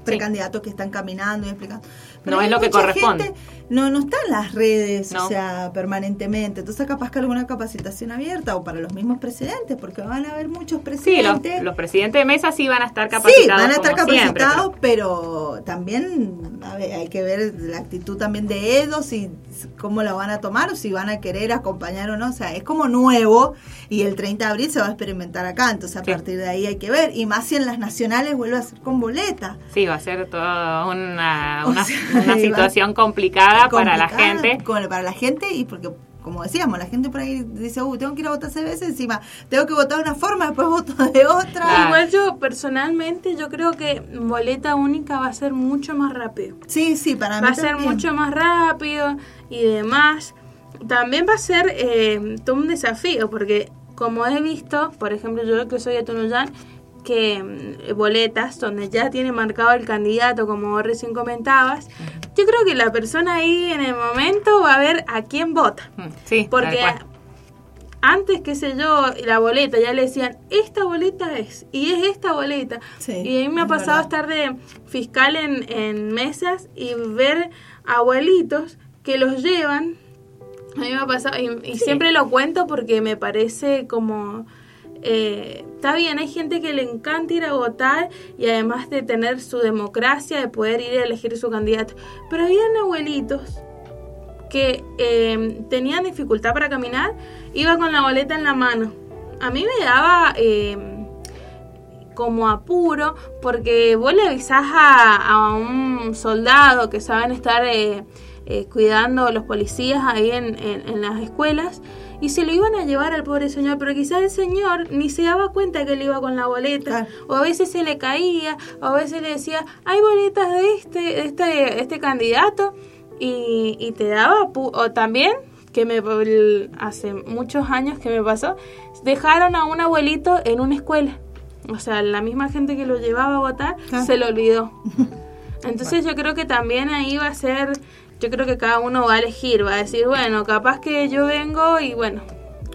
precandidatos sí, que están caminando y explicando. Pero no es lo que corresponde. Gente, no, no están las redes, no. O sea, permanentemente. Entonces, capaz que alguna capacitación abierta o para los mismos presidentes, porque van a haber muchos presidentes. Sí, los, los presidentes de mesa sí van a estar capacitados. Sí, van a estar capacitados, siempre, pero... pero también a ver, hay que ver la actitud también de ellos y cómo la van a tomar o si van a querer acompañar o no. O sea, es como nuevo y el treinta de abril se va a experimentar acá. Entonces, a sí, partir de ahí hay que ver. Y más si en las nacionales vuelve a ser con boleta. Sí, va a ser toda una... una... O sea, una situación complicada, complicada para la gente. Como para la gente y porque, como decíamos, la gente por ahí dice, uh, tengo que ir a votar seis veces, encima tengo que votar de una forma, después voto de otra. Claro. Igual yo, personalmente, yo creo que boleta única va a ser mucho más rápido. Sí, sí, para mí va a ser mucho más rápido y demás. También va a ser eh, todo un desafío, porque como he visto, por ejemplo, yo que soy de Tunuyán, que boletas donde ya tiene marcado el candidato, como recién comentabas, yo creo que la persona ahí en el momento va a ver a quién vota. Sí, porque antes, qué sé yo, la boleta, ya le decían, esta boleta es, y es esta boleta. Sí, y a mí me ha pasado estar de fiscal en, en mesas y ver abuelitos que los llevan. A mí me ha pasado, y, y sí, siempre lo cuento porque me parece como... eh, está bien, hay gente que le encanta ir a votar y además de tener su democracia, de poder ir a elegir su candidato, pero habían abuelitos que eh, tenían dificultad para caminar, iba con la boleta en la mano. A mí me daba eh, como apuro, porque vos le avisás a, a un soldado que saben estar eh, eh, cuidando los policías ahí en, en, en las escuelas, y se lo iban a llevar al pobre señor, pero quizás el señor ni se daba cuenta que él iba con la boleta, ah. o a veces se le caía, o a veces le decía, hay boletas de este, de este, de este candidato, Y, y te daba, o también, que me hace muchos años que me pasó, dejaron a un abuelito en una escuela. O sea, la misma gente que lo llevaba a votar, ¿ah?, se lo olvidó. Entonces yo creo que también ahí va a ser, yo creo que cada uno va a elegir, va a decir, bueno, capaz que yo vengo y bueno,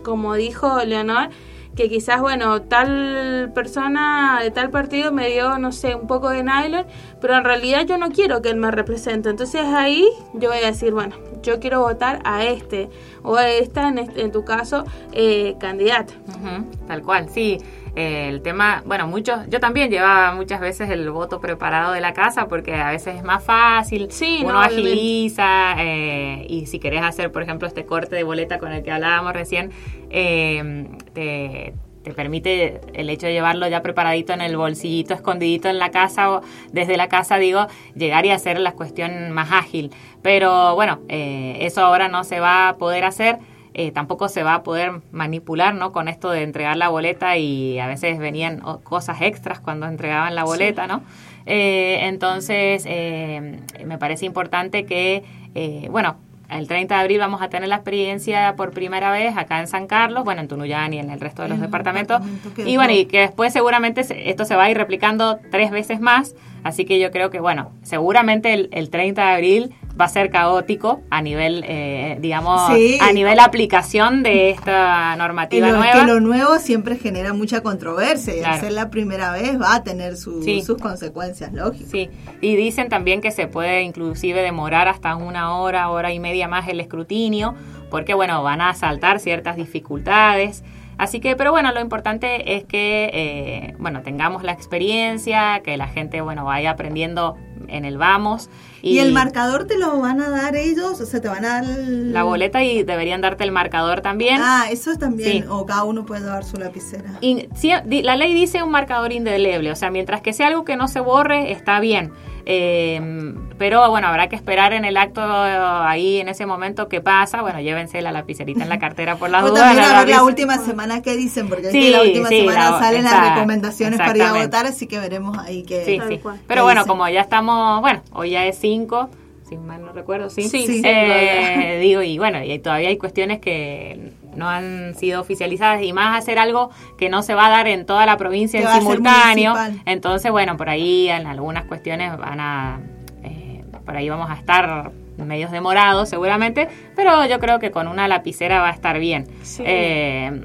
como dijo Leonor, que quizás, bueno, tal persona de tal partido me dio, no sé, un poco de nylon, pero en realidad yo no quiero que él me represente. Entonces ahí yo voy a decir, bueno, yo quiero votar a este, o a esta, en, este, en tu caso, eh, candidata. Uh-huh, tal cual, sí. Eh, el tema, bueno, muchos, yo también llevaba muchas veces el voto preparado de la casa, porque a veces es más fácil, sí, uno no, agiliza, eh, y si querés hacer, por ejemplo, este corte de boleta con el que hablábamos recién, eh, te, te permite el hecho de llevarlo ya preparadito en el bolsillito, escondidito en la casa, o desde la casa, digo, llegar y hacer la cuestión más ágil. Pero bueno, eh, eso ahora no se va a poder hacer. Eh, tampoco se va a poder manipular, ¿no?, con esto de entregar la boleta, y a veces venían cosas extras cuando entregaban la boleta, sí, ¿no? Eh, entonces, eh, me parece importante que, eh, bueno, el treinta de abril vamos a tener la experiencia por primera vez acá en San Carlos, bueno, en Tunuyán y en el resto de los departamentos, departamento y bueno, y que después seguramente esto se va a ir replicando tres veces más, así que yo creo que, bueno, seguramente el, el treinta de abril va a ser caótico a nivel, eh, digamos, sí, a nivel aplicación de esta normativa nueva. Que lo nuevo siempre genera mucha controversia, y claro, al ser la primera vez va a tener su, sí, sus consecuencias, lógico. Sí, y dicen también que se puede inclusive demorar hasta una hora, hora y media más el escrutinio, porque, bueno, van a saltar ciertas dificultades. Así que, pero bueno, lo importante es que, eh, bueno, tengamos la experiencia, que la gente, bueno, vaya aprendiendo en el vamos. Y, ¿Y el marcador te lo van a dar ellos? O sea, te van a dar el... la boleta, y deberían darte el marcador también. Ah, eso es también, sí, o cada uno puede dar su lapicera. Y, sí, la ley dice un marcador indeleble, o sea, mientras que sea algo que no se borre, está bien. Eh, pero bueno, habrá que esperar en el acto, ahí en ese momento, qué pasa. Bueno, llévense la lapicerita en la cartera por las dudas. O también a ver la última semana qué dicen, porque sí, es que la última sí, semana la, salen exact, las recomendaciones para ir a votar, así que veremos ahí qué. Sí, sí. Pero bueno, dicen, como ya estamos, bueno, hoy ya es cinco, si mal no recuerdo, sí. sí, sí eh, digo, y bueno, y todavía hay cuestiones que no han sido oficializadas, y más hacer algo que no se va a dar en toda la provincia en simultáneo. Entonces, bueno, por ahí en algunas cuestiones van a, eh, por ahí vamos a estar medios demorados seguramente, pero yo creo que con una lapicera va a estar bien. Sí. Eh,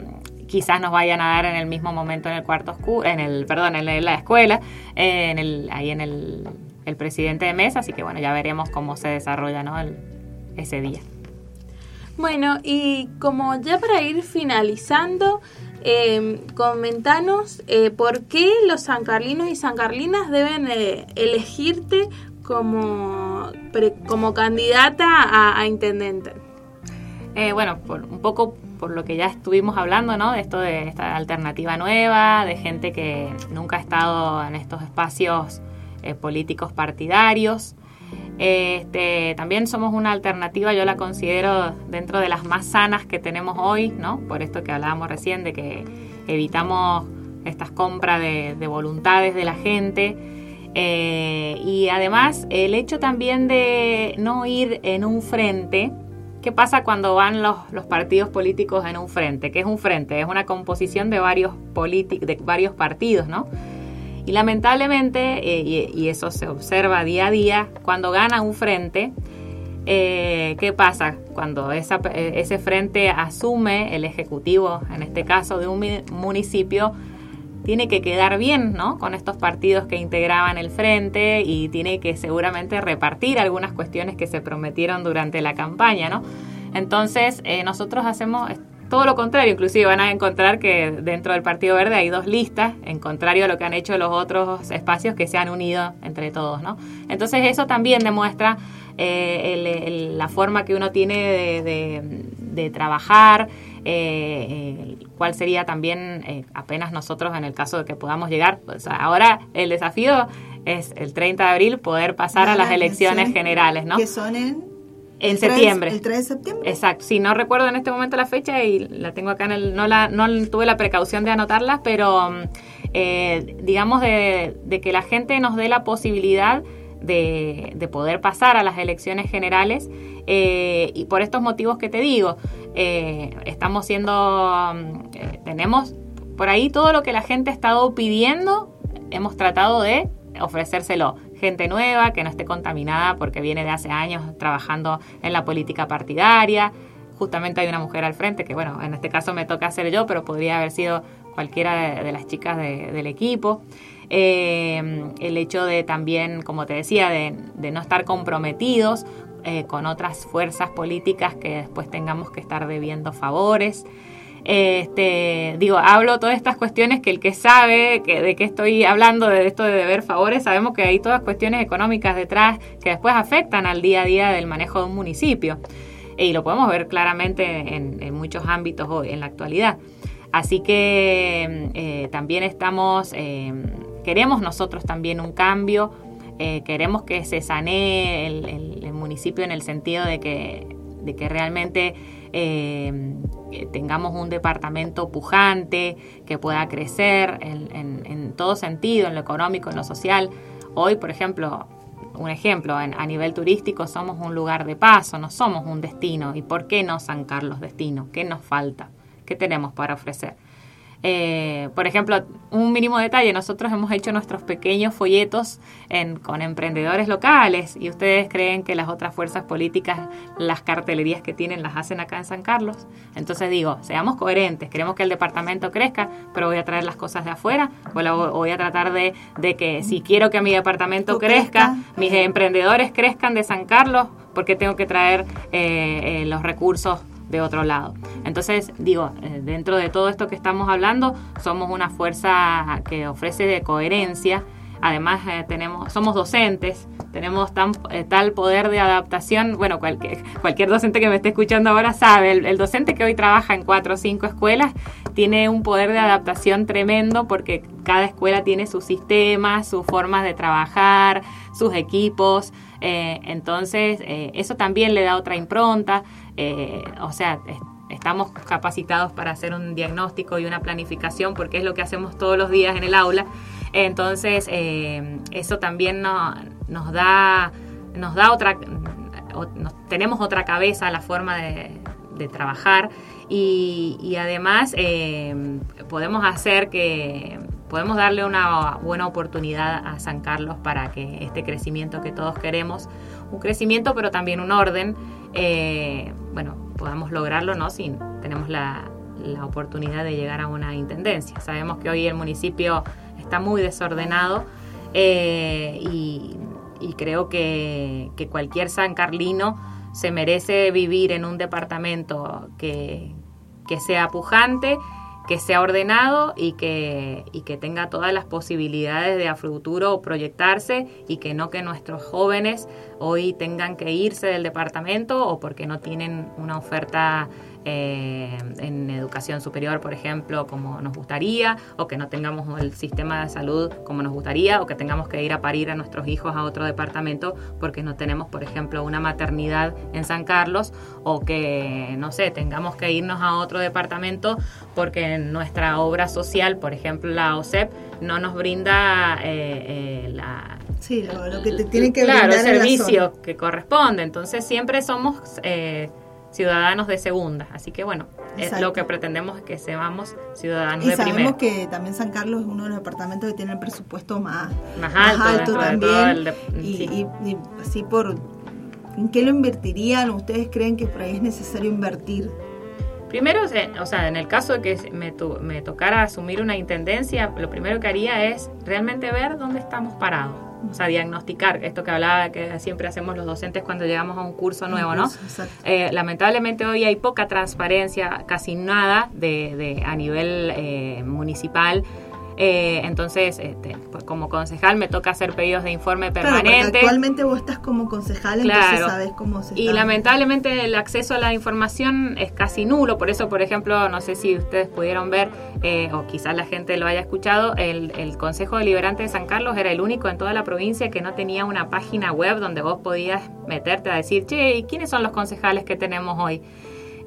quizás nos vayan a dar en el mismo momento en el cuarto oscuro, en el, perdón, en la escuela, eh, en el, ahí en el, el presidente de mesa, así que bueno, ya veremos cómo se desarrolla, ¿no?, el, ese día. Bueno, y como ya para ir finalizando, eh, comentanos eh, por qué los sancarlinos y sancarlinas deben eh, elegirte como, pre, como candidata a, a intendente. Eh, bueno, por, un poco por lo que ya estuvimos hablando, ¿no?, de esto, de esta alternativa nueva, de gente que nunca ha estado en estos espacios eh, políticos partidarios. Este, también somos una alternativa, yo la considero dentro de las más sanas que tenemos hoy, ¿no? Por esto que hablábamos recién, de que evitamos estas compras de, de voluntades de la gente, eh, y además el hecho también de no ir en un frente. ¿Qué pasa cuando van los, los partidos políticos en un frente? ¿Qué es un frente? Es una composición de varios, politi- de varios partidos, ¿no? Y lamentablemente, eh, y, y eso se observa día a día, cuando gana un frente, eh, ¿qué pasa? Cuando esa, ese frente asume el ejecutivo, en este caso de un municipio, tiene que quedar bien, ¿no?, con estos partidos que integraban el frente, y tiene que seguramente repartir algunas cuestiones que se prometieron durante la campaña, ¿no? Entonces, eh, nosotros hacemos todo lo contrario. Inclusive van a encontrar que dentro del Partido Verde hay dos listas, en contrario a lo que han hecho los otros espacios que se han unido entre todos, ¿no? Entonces eso también demuestra eh, el, el, la forma que uno tiene de, de, de trabajar, eh, eh, cuál sería también eh, apenas nosotros en el caso de que podamos llegar. O sea, ahora el desafío es el treinta de abril poder pasar ah, a las elecciones sí, generales, ¿no? Que son en... En septiembre. ¿El tres de septiembre? Exacto. Sí, no recuerdo en este momento la fecha y la tengo acá en el... No la no tuve la precaución de anotarla, pero eh, digamos de, de que la gente nos dé la posibilidad de, de poder pasar a las elecciones generales eh, y por estos motivos que te digo, eh, estamos siendo... Eh, tenemos por ahí todo lo que la gente ha estado pidiendo, hemos tratado de ofrecérselo. Gente nueva, que no esté contaminada porque viene de hace años trabajando en la política partidaria. Justamente hay una mujer al frente que, bueno, en este caso me toca ser yo, pero podría haber sido cualquiera de, de las chicas de, del equipo. Eh, el hecho de también, como te decía, de, de no estar comprometidos eh, con otras fuerzas políticas que después tengamos que estar debiendo favores. Este, digo, hablo todas estas cuestiones que el que sabe que, de qué estoy hablando, de esto de deber favores, sabemos que hay todas cuestiones económicas detrás que después afectan al día a día del manejo de un municipio. Y lo podemos ver claramente en, en muchos ámbitos hoy, en la actualidad. Así que eh, también estamos, eh, queremos nosotros también un cambio, eh, queremos que se sanee el, el, el municipio en el sentido de que, de que realmente... Eh, tengamos un departamento pujante que pueda crecer en, en, en todo sentido, en lo económico, en lo social. Hoy, por ejemplo, un ejemplo, en, a nivel turístico somos un lugar de paso, no somos un destino. ¿Y por qué no San Carlos destino? ¿Qué nos falta? ¿Qué tenemos para ofrecer? Eh, por ejemplo, un mínimo detalle, nosotros hemos hecho nuestros pequeños folletos en, con emprendedores locales y ustedes creen que las otras fuerzas políticas, las cartelerías que tienen las hacen acá en San Carlos. Entonces digo, seamos coherentes, queremos que el departamento crezca, pero voy a traer las cosas de afuera, voy a tratar de, de que si quiero que mi departamento crezca, crezca, mis emprendedores crezcan de San Carlos, porque tengo que traer eh, eh, los recursos de otro lado. Entonces, digo, dentro de todo esto que estamos hablando, somos una fuerza que ofrece de coherencia. Además, eh, tenemos, somos docentes, tenemos tan, eh, tal poder de adaptación. Bueno, cualquier, cualquier docente que me esté escuchando ahora sabe, el, el docente que hoy trabaja en cuatro o cinco escuelas tiene un poder de adaptación tremendo porque cada escuela tiene sus sistemas, sus formas de trabajar, sus equipos. Eh, entonces, eh, eso también le da otra impronta. Eh, o sea, es, estamos capacitados para hacer un diagnóstico y una planificación porque es lo que hacemos todos los días en el aula. Entonces, eh, eso también no, nos da, nos da otra, o, nos, tenemos otra cabeza a la forma de, de trabajar y, y además eh, podemos hacer que, podemos darle una buena oportunidad a San Carlos para que este crecimiento que todos queremos, un crecimiento pero también un orden, eh, bueno, podamos lograrlo, ¿no? Si tenemos la, la oportunidad de llegar a una intendencia. Sabemos que hoy el municipio está muy desordenado eh, y, y creo que, que cualquier sancarlino se merece vivir en un departamento que, que sea pujante, que sea ordenado y que, y que tenga todas las posibilidades de a futuro proyectarse y que no que nuestros jóvenes hoy tengan que irse del departamento o porque no tienen una oferta Eh, en educación superior, por ejemplo, como nos gustaría, o que no tengamos el sistema de salud como nos gustaría, o que tengamos que ir a parir a nuestros hijos a otro departamento porque no tenemos, por ejemplo, una maternidad en San Carlos, o que, no sé, tengamos que irnos a otro departamento porque nuestra obra social, por ejemplo, la O S E P, no nos brinda eh, eh, la... Sí, lo, lo que te tienen que brindar, claro, el servicio que corresponde. Entonces siempre somos... Eh, ciudadanos de segunda, así que bueno, exacto, es lo que pretendemos, es que seamos ciudadanos y de primera. Y sabemos que también San Carlos es uno de los departamentos que tiene el presupuesto más, más alto, más alto también, de, y, sí. y, y así por, ¿en qué lo invertirían? ¿Ustedes creen que por ahí es necesario invertir? Primero, o sea, en el caso de que me, to, me tocara asumir una intendencia, lo primero que haría es realmente ver dónde estamos parados. o sea, diagnosticar, esto que hablaba que siempre hacemos los docentes cuando llegamos a un curso nuevo, ¿no? Eh, lamentablemente hoy hay poca transparencia, casi nada de, de a nivel eh, municipal. Eh, entonces, este, pues como concejal me toca hacer pedidos de informe permanente. Claro, actualmente vos estás como concejal, claro, entonces sabés cómo se está. Y lamentablemente el acceso a la información es casi nulo, por eso, por ejemplo, no sé si ustedes pudieron ver, eh, o quizás la gente lo haya escuchado, el, el Consejo Deliberante de San Carlos era el único en toda la provincia que no tenía una página web donde vos podías meterte a decir, che, ¿y quiénes son los concejales que tenemos hoy?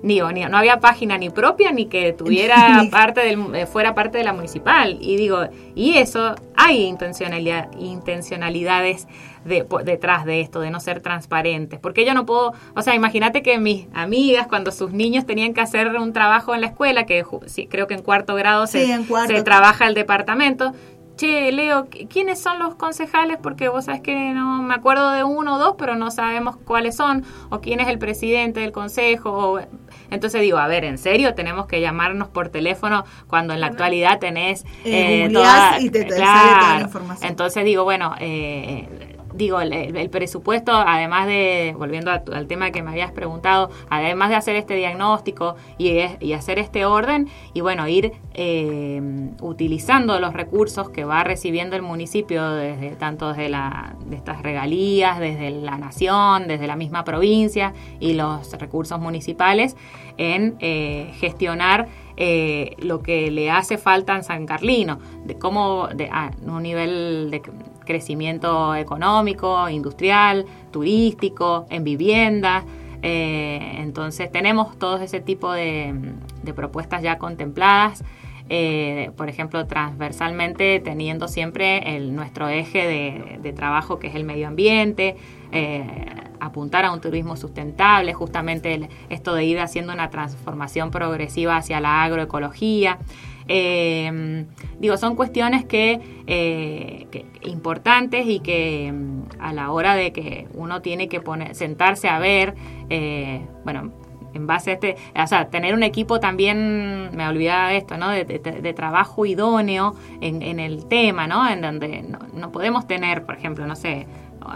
Ni, ni, no había página ni propia ni que tuviera parte del, fuera parte de la municipal. Y digo, y eso, hay intencionalidad, intencionalidades de, po, detrás de esto, de no ser transparentes. Porque yo no puedo, o sea, imagínate que mis amigas, cuando sus niños tenían que hacer un trabajo en la escuela, que sí, creo que en cuarto grado sí, se, en cuarto. se trabaja el departamento. Che, Leo, ¿quiénes son los concejales? Porque vos sabés que no me acuerdo de uno o dos, pero no sabemos cuáles son, o quién es el presidente del consejo. O... Entonces digo, a ver, ¿en serio tenemos que llamarnos por teléfono cuando en la actualidad tenés eh, eh, toda, y te, te claro, sale toda la información? Entonces digo, bueno... Eh, Digo, el, el presupuesto, además de, volviendo a, al tema que me habías preguntado, además de hacer este diagnóstico y, y hacer este orden, y bueno, ir eh, utilizando los recursos que va recibiendo el municipio, desde tanto desde la, de estas regalías, desde la nación, desde la misma provincia y los recursos municipales, en eh, gestionar eh, lo que le hace falta en San Carlino, de cómo, de, a un nivel de... crecimiento económico, industrial, turístico, en vivienda. Eh, entonces tenemos todos ese tipo de, de propuestas ya contempladas, eh, por ejemplo, transversalmente teniendo siempre el, nuestro eje de, de trabajo, que es el medio ambiente, eh, apuntar a un turismo sustentable, justamente el, esto de ir haciendo una transformación progresiva hacia la agroecología. Eh, digo, son cuestiones que, eh, que importantes y que a la hora de que uno tiene que poner, sentarse a ver, eh, bueno, en base a este, o sea, tener un equipo también, me olvidaba de esto, ¿no? De, de, de trabajo idóneo en, en el tema, ¿no? En donde no, no podemos tener, por ejemplo, no sé,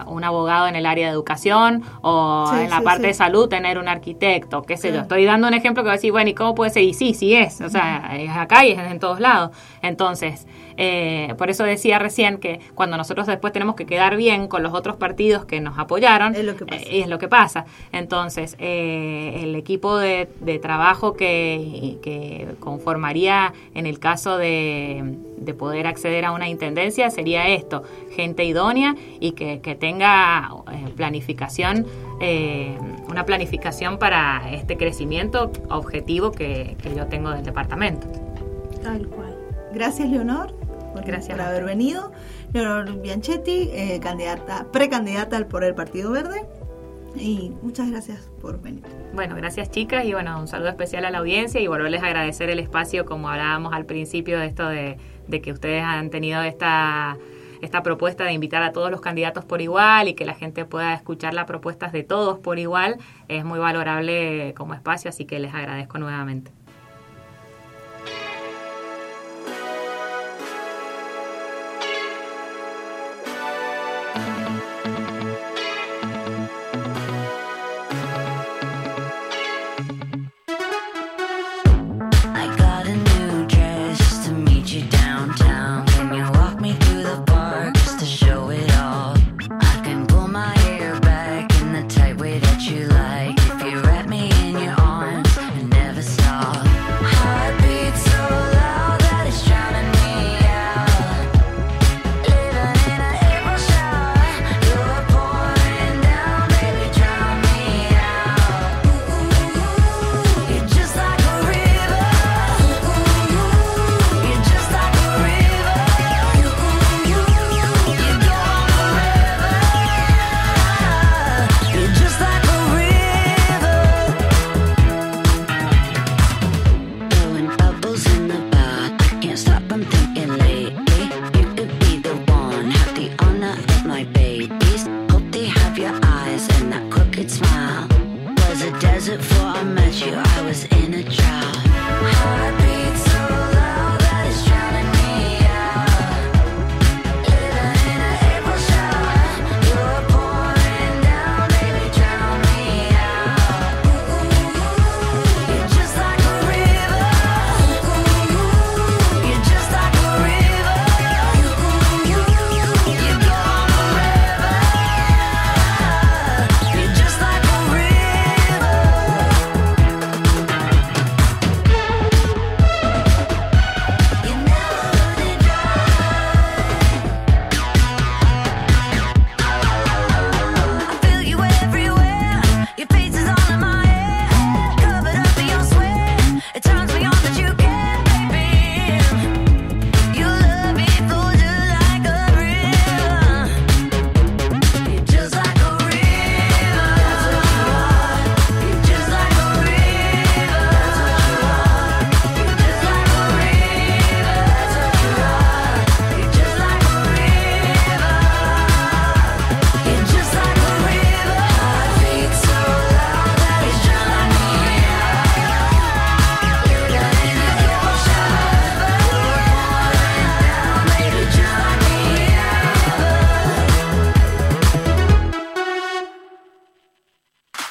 un abogado en el área de educación o sí, en la sí, parte sí. de salud tener un arquitecto, qué sé sí. yo. Estoy dando un ejemplo que voy a decir, bueno, ¿y cómo puede ser? Y sí, sí es, o sea, es acá y es en todos lados. Entonces, eh, por eso decía recién que cuando nosotros después tenemos que quedar bien con los otros partidos que nos apoyaron, es lo que pasa. Eh, es lo que pasa. Entonces, eh, el equipo de, de trabajo que, que conformaría en el caso de, de poder acceder a una intendencia sería esto, gente idónea y que, que tenga planificación, eh, una planificación para este crecimiento objetivo que, que yo tengo del departamento. Tal cual. Gracias, Leonor, por, Gracias por haber venido. Leonor Bianchetti, eh, candidata, precandidata por el Partido Verde. Y muchas gracias por venir. Bueno, gracias chicas, y bueno, un saludo especial a la audiencia y volverles a agradecer el espacio, como hablábamos al principio de esto de, de que ustedes han tenido esta, esta propuesta de invitar a todos los candidatos por igual y que la gente pueda escuchar las propuestas de todos por igual. Es muy valorable como espacio, así que les agradezco nuevamente. If you let me in your arms, I never stop.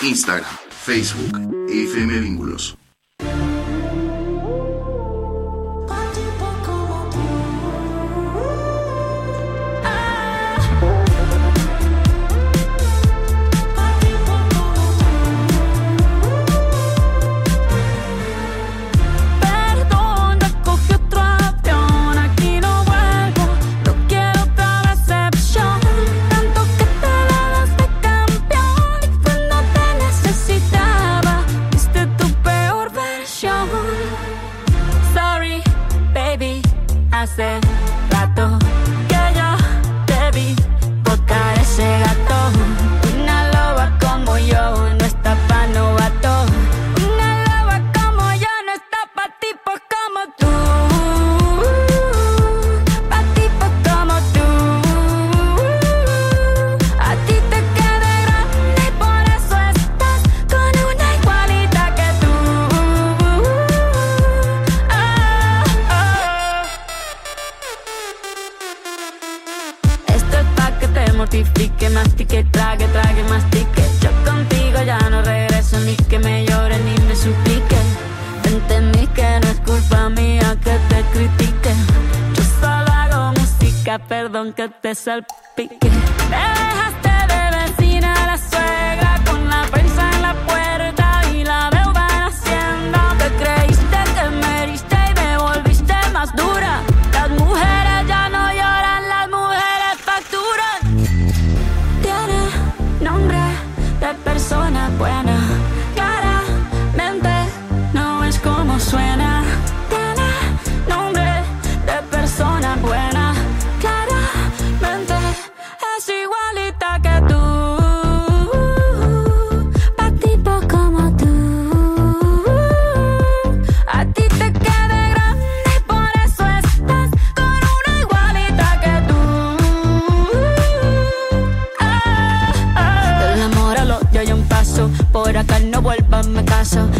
Instagram, Facebook, F M Vínculos. Salpique. Me dejaste de vecina a la suegra con la prensa en la puerta y la deuda en Hacienda. Te creíste que me heriste y me volviste más dura. Las mujeres ya no lloran, las mujeres facturan. Tiene nombre de persona buena, claramente no es como suena. Tiene nombre de persona buena, es igualita que tú, pa' tipos como tú. A ti te queda grande y por eso estás con una igualita que tú. Ah, ah. Del amor al odio hay un paso, por acá no vuelvas, me caso.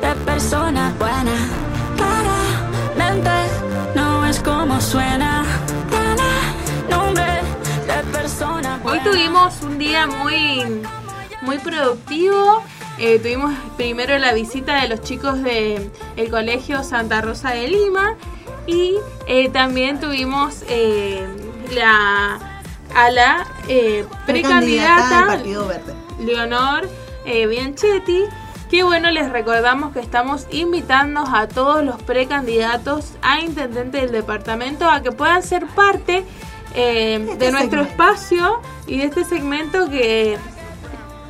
de persona buena, claramente no es como suena. Tiene nombre de persona buena. Hoy tuvimos un día muy, muy productivo. Eh, tuvimos primero la visita de los chicos del de Colegio Santa Rosa de Lima. Y eh, también tuvimos eh, la, a la eh, precandidata del Partido Verde, Leonor eh, Bianchetti. Y bueno, les recordamos que estamos invitando a todos los precandidatos a intendente del departamento a que puedan ser parte eh, este de nuestro segmento. Espacio y de este segmento, que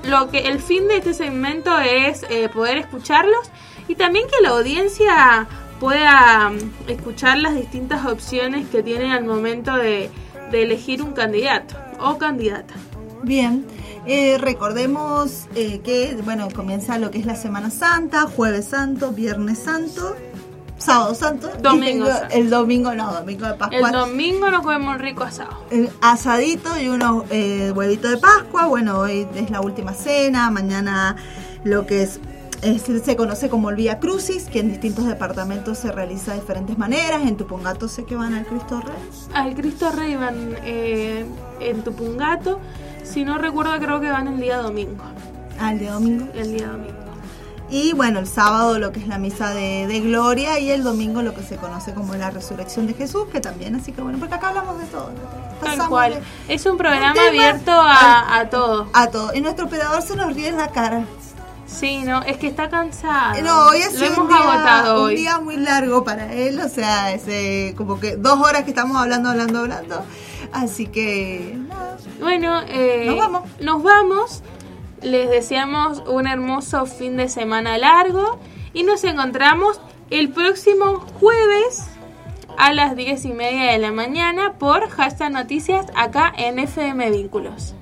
lo que el fin de este segmento es eh, poder escucharlos y también que la audiencia pueda escuchar las distintas opciones que tienen al momento de, de elegir un candidato o candidata. Bien. Eh, recordemos eh, que, bueno, comienza lo que es la Semana Santa, Jueves Santo, Viernes Santo, Sábado Santo, domingo, tengo, el domingo no, domingo de Pascua. El domingo nos comemos un rico asado. El asadito y unos eh, huevitos de Pascua. Bueno, hoy es la última cena, mañana lo que es, es se conoce como el Vía Crucis, que en distintos departamentos se realiza de diferentes maneras. En Tupungato sé que van al Cristo Rey. Al Cristo Rey van eh, en Tupungato. Si no recuerdo, creo que van el día domingo. ¿Ah, el día domingo? El día domingo. Y bueno, el sábado lo que es la misa de, de gloria, y el domingo lo que se conoce como la resurrección de Jesús, que también, así que bueno, porque acá hablamos de todo. Pasamos Tal cual. De, es un programa abierto a, a todos. A todos. Y nuestro operador se nos ríe en la cara. Sí, no, es que está cansado. No, hoy ha sido lo hemos un, día, agotado un hoy. día muy largo para él, o sea, es, eh, como que dos horas que estamos hablando, hablando, hablando. Así que nada. Bueno, eh, nos vamos. Nos vamos. Les deseamos un hermoso fin de semana largo y nos encontramos el próximo jueves a las diez y media de la mañana por Hashtag Noticias acá en F M Vínculos.